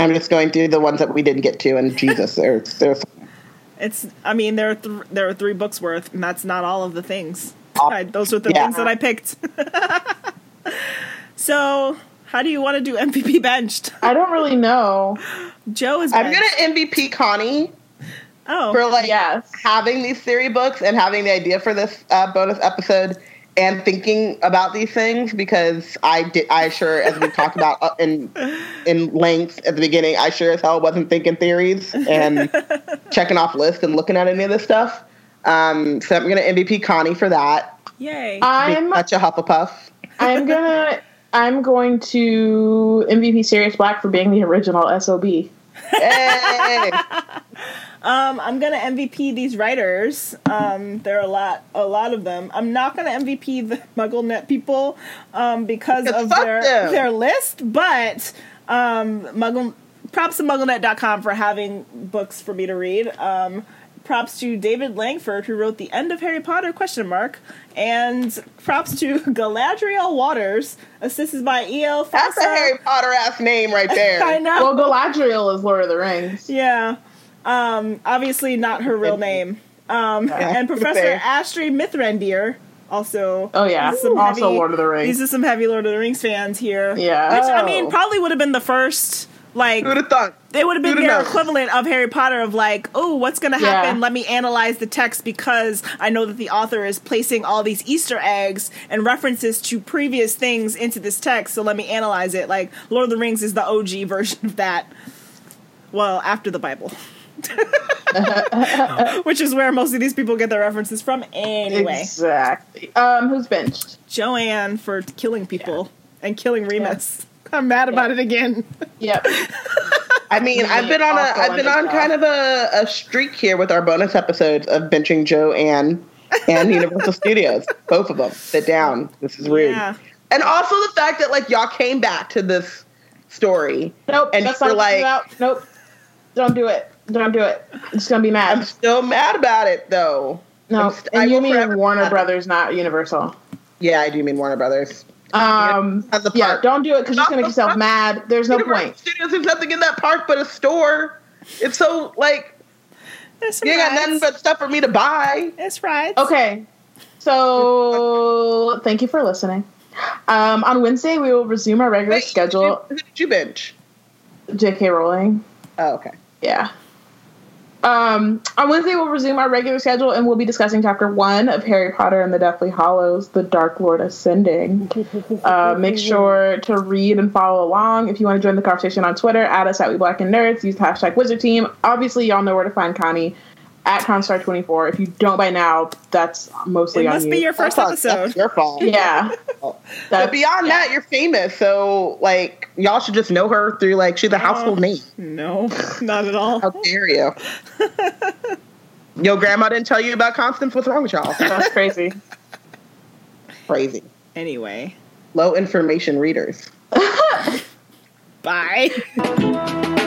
I'm just going through the ones that we didn't get to, and Jesus, there's. There are three books worth, and that's not all of the things. Those are the things that I picked. So, how do you want to do MVP benched? I don't really know. Joe is benched. I'm going to MVP Connie for having these theory books and having the idea for this bonus episode. And thinking about these things, because as we talked about in length at the beginning, I sure as hell wasn't thinking theories and checking off lists and looking at any of this stuff. So I'm going to MVP Connie for that. Yay. I'm such a Hufflepuff. I'm going to MVP Sirius Black for being the original SOB. Yay! I'm gonna MVP these writers. There are a lot of them. I'm not gonna MVP the MuggleNet people because of their list, but props to MuggleNet.com for having books for me to read. Props to David Langford, who wrote The End of Harry Potter, and props to Galadriel Waters, assisted by E.L. Fossa. That's a Harry Potter-ass name right there. I know. Well, Galadriel is Lord of the Rings. Yeah. Obviously not her real name. And Professor Astri Mithrandir, also. Oh, yeah. Also Lord of the Rings. These are some heavy Lord of the Rings fans here. Yeah. Which, I mean, probably would have been the first... Like, they would have been their equivalent of Harry Potter of like, oh, what's going to happen? Yeah. Let me analyze the text because I know that the author is placing all these Easter eggs and references to previous things into this text, so let me analyze it. Like, Lord of the Rings is the OG version of that. Well, after the Bible. Which is where most of these people get their references from anyway. Exactly. Who's benched? Joanne for killing people and killing Remus. Yeah. I'm mad about it again. Yep. I mean, I've been on kind of a streak here with our bonus episodes of benching Joanne and Universal Studios. Both of them. Sit down. This is rude. Yeah. And also the fact that like y'all came back to this story. Nope. And that's you're like, about. Nope. Don't do it. I'm just gonna be mad. I'm still mad about it though. No. And you mean Warner Brothers, not Universal? Yeah, I do mean Warner Brothers. Don't do it because you're going to make yourself mad. There's no point. Studios have nothing in that park but a store. It's so like you ain't got nothing but stuff for me to buy. That's right. Okay, so thank you for listening. On Wednesday we will resume our regular schedule. Who did you binge? J.K. Rowling. Oh, okay. Yeah. On Wednesday, we'll resume our regular schedule, and we'll be discussing Chapter 1 of Harry Potter and the Deathly Hallows, The Dark Lord Ascending. Make sure to read and follow along. If you want to join the conversation on Twitter, add us at WeBlackInNerds. Use hashtag Wizard Team. Obviously, y'all know where to find Connie, at Constar24. If you don't by now, that's mostly on you. It must be your first episode. That's your fault. Yeah. But beyond that, you're famous, so, like, y'all should just know her through, like, she's a household name. No, not at all. How dare you? Yo, grandma didn't tell you about Constance? What's wrong with y'all? That's crazy. Crazy. Anyway. Low information readers. Bye.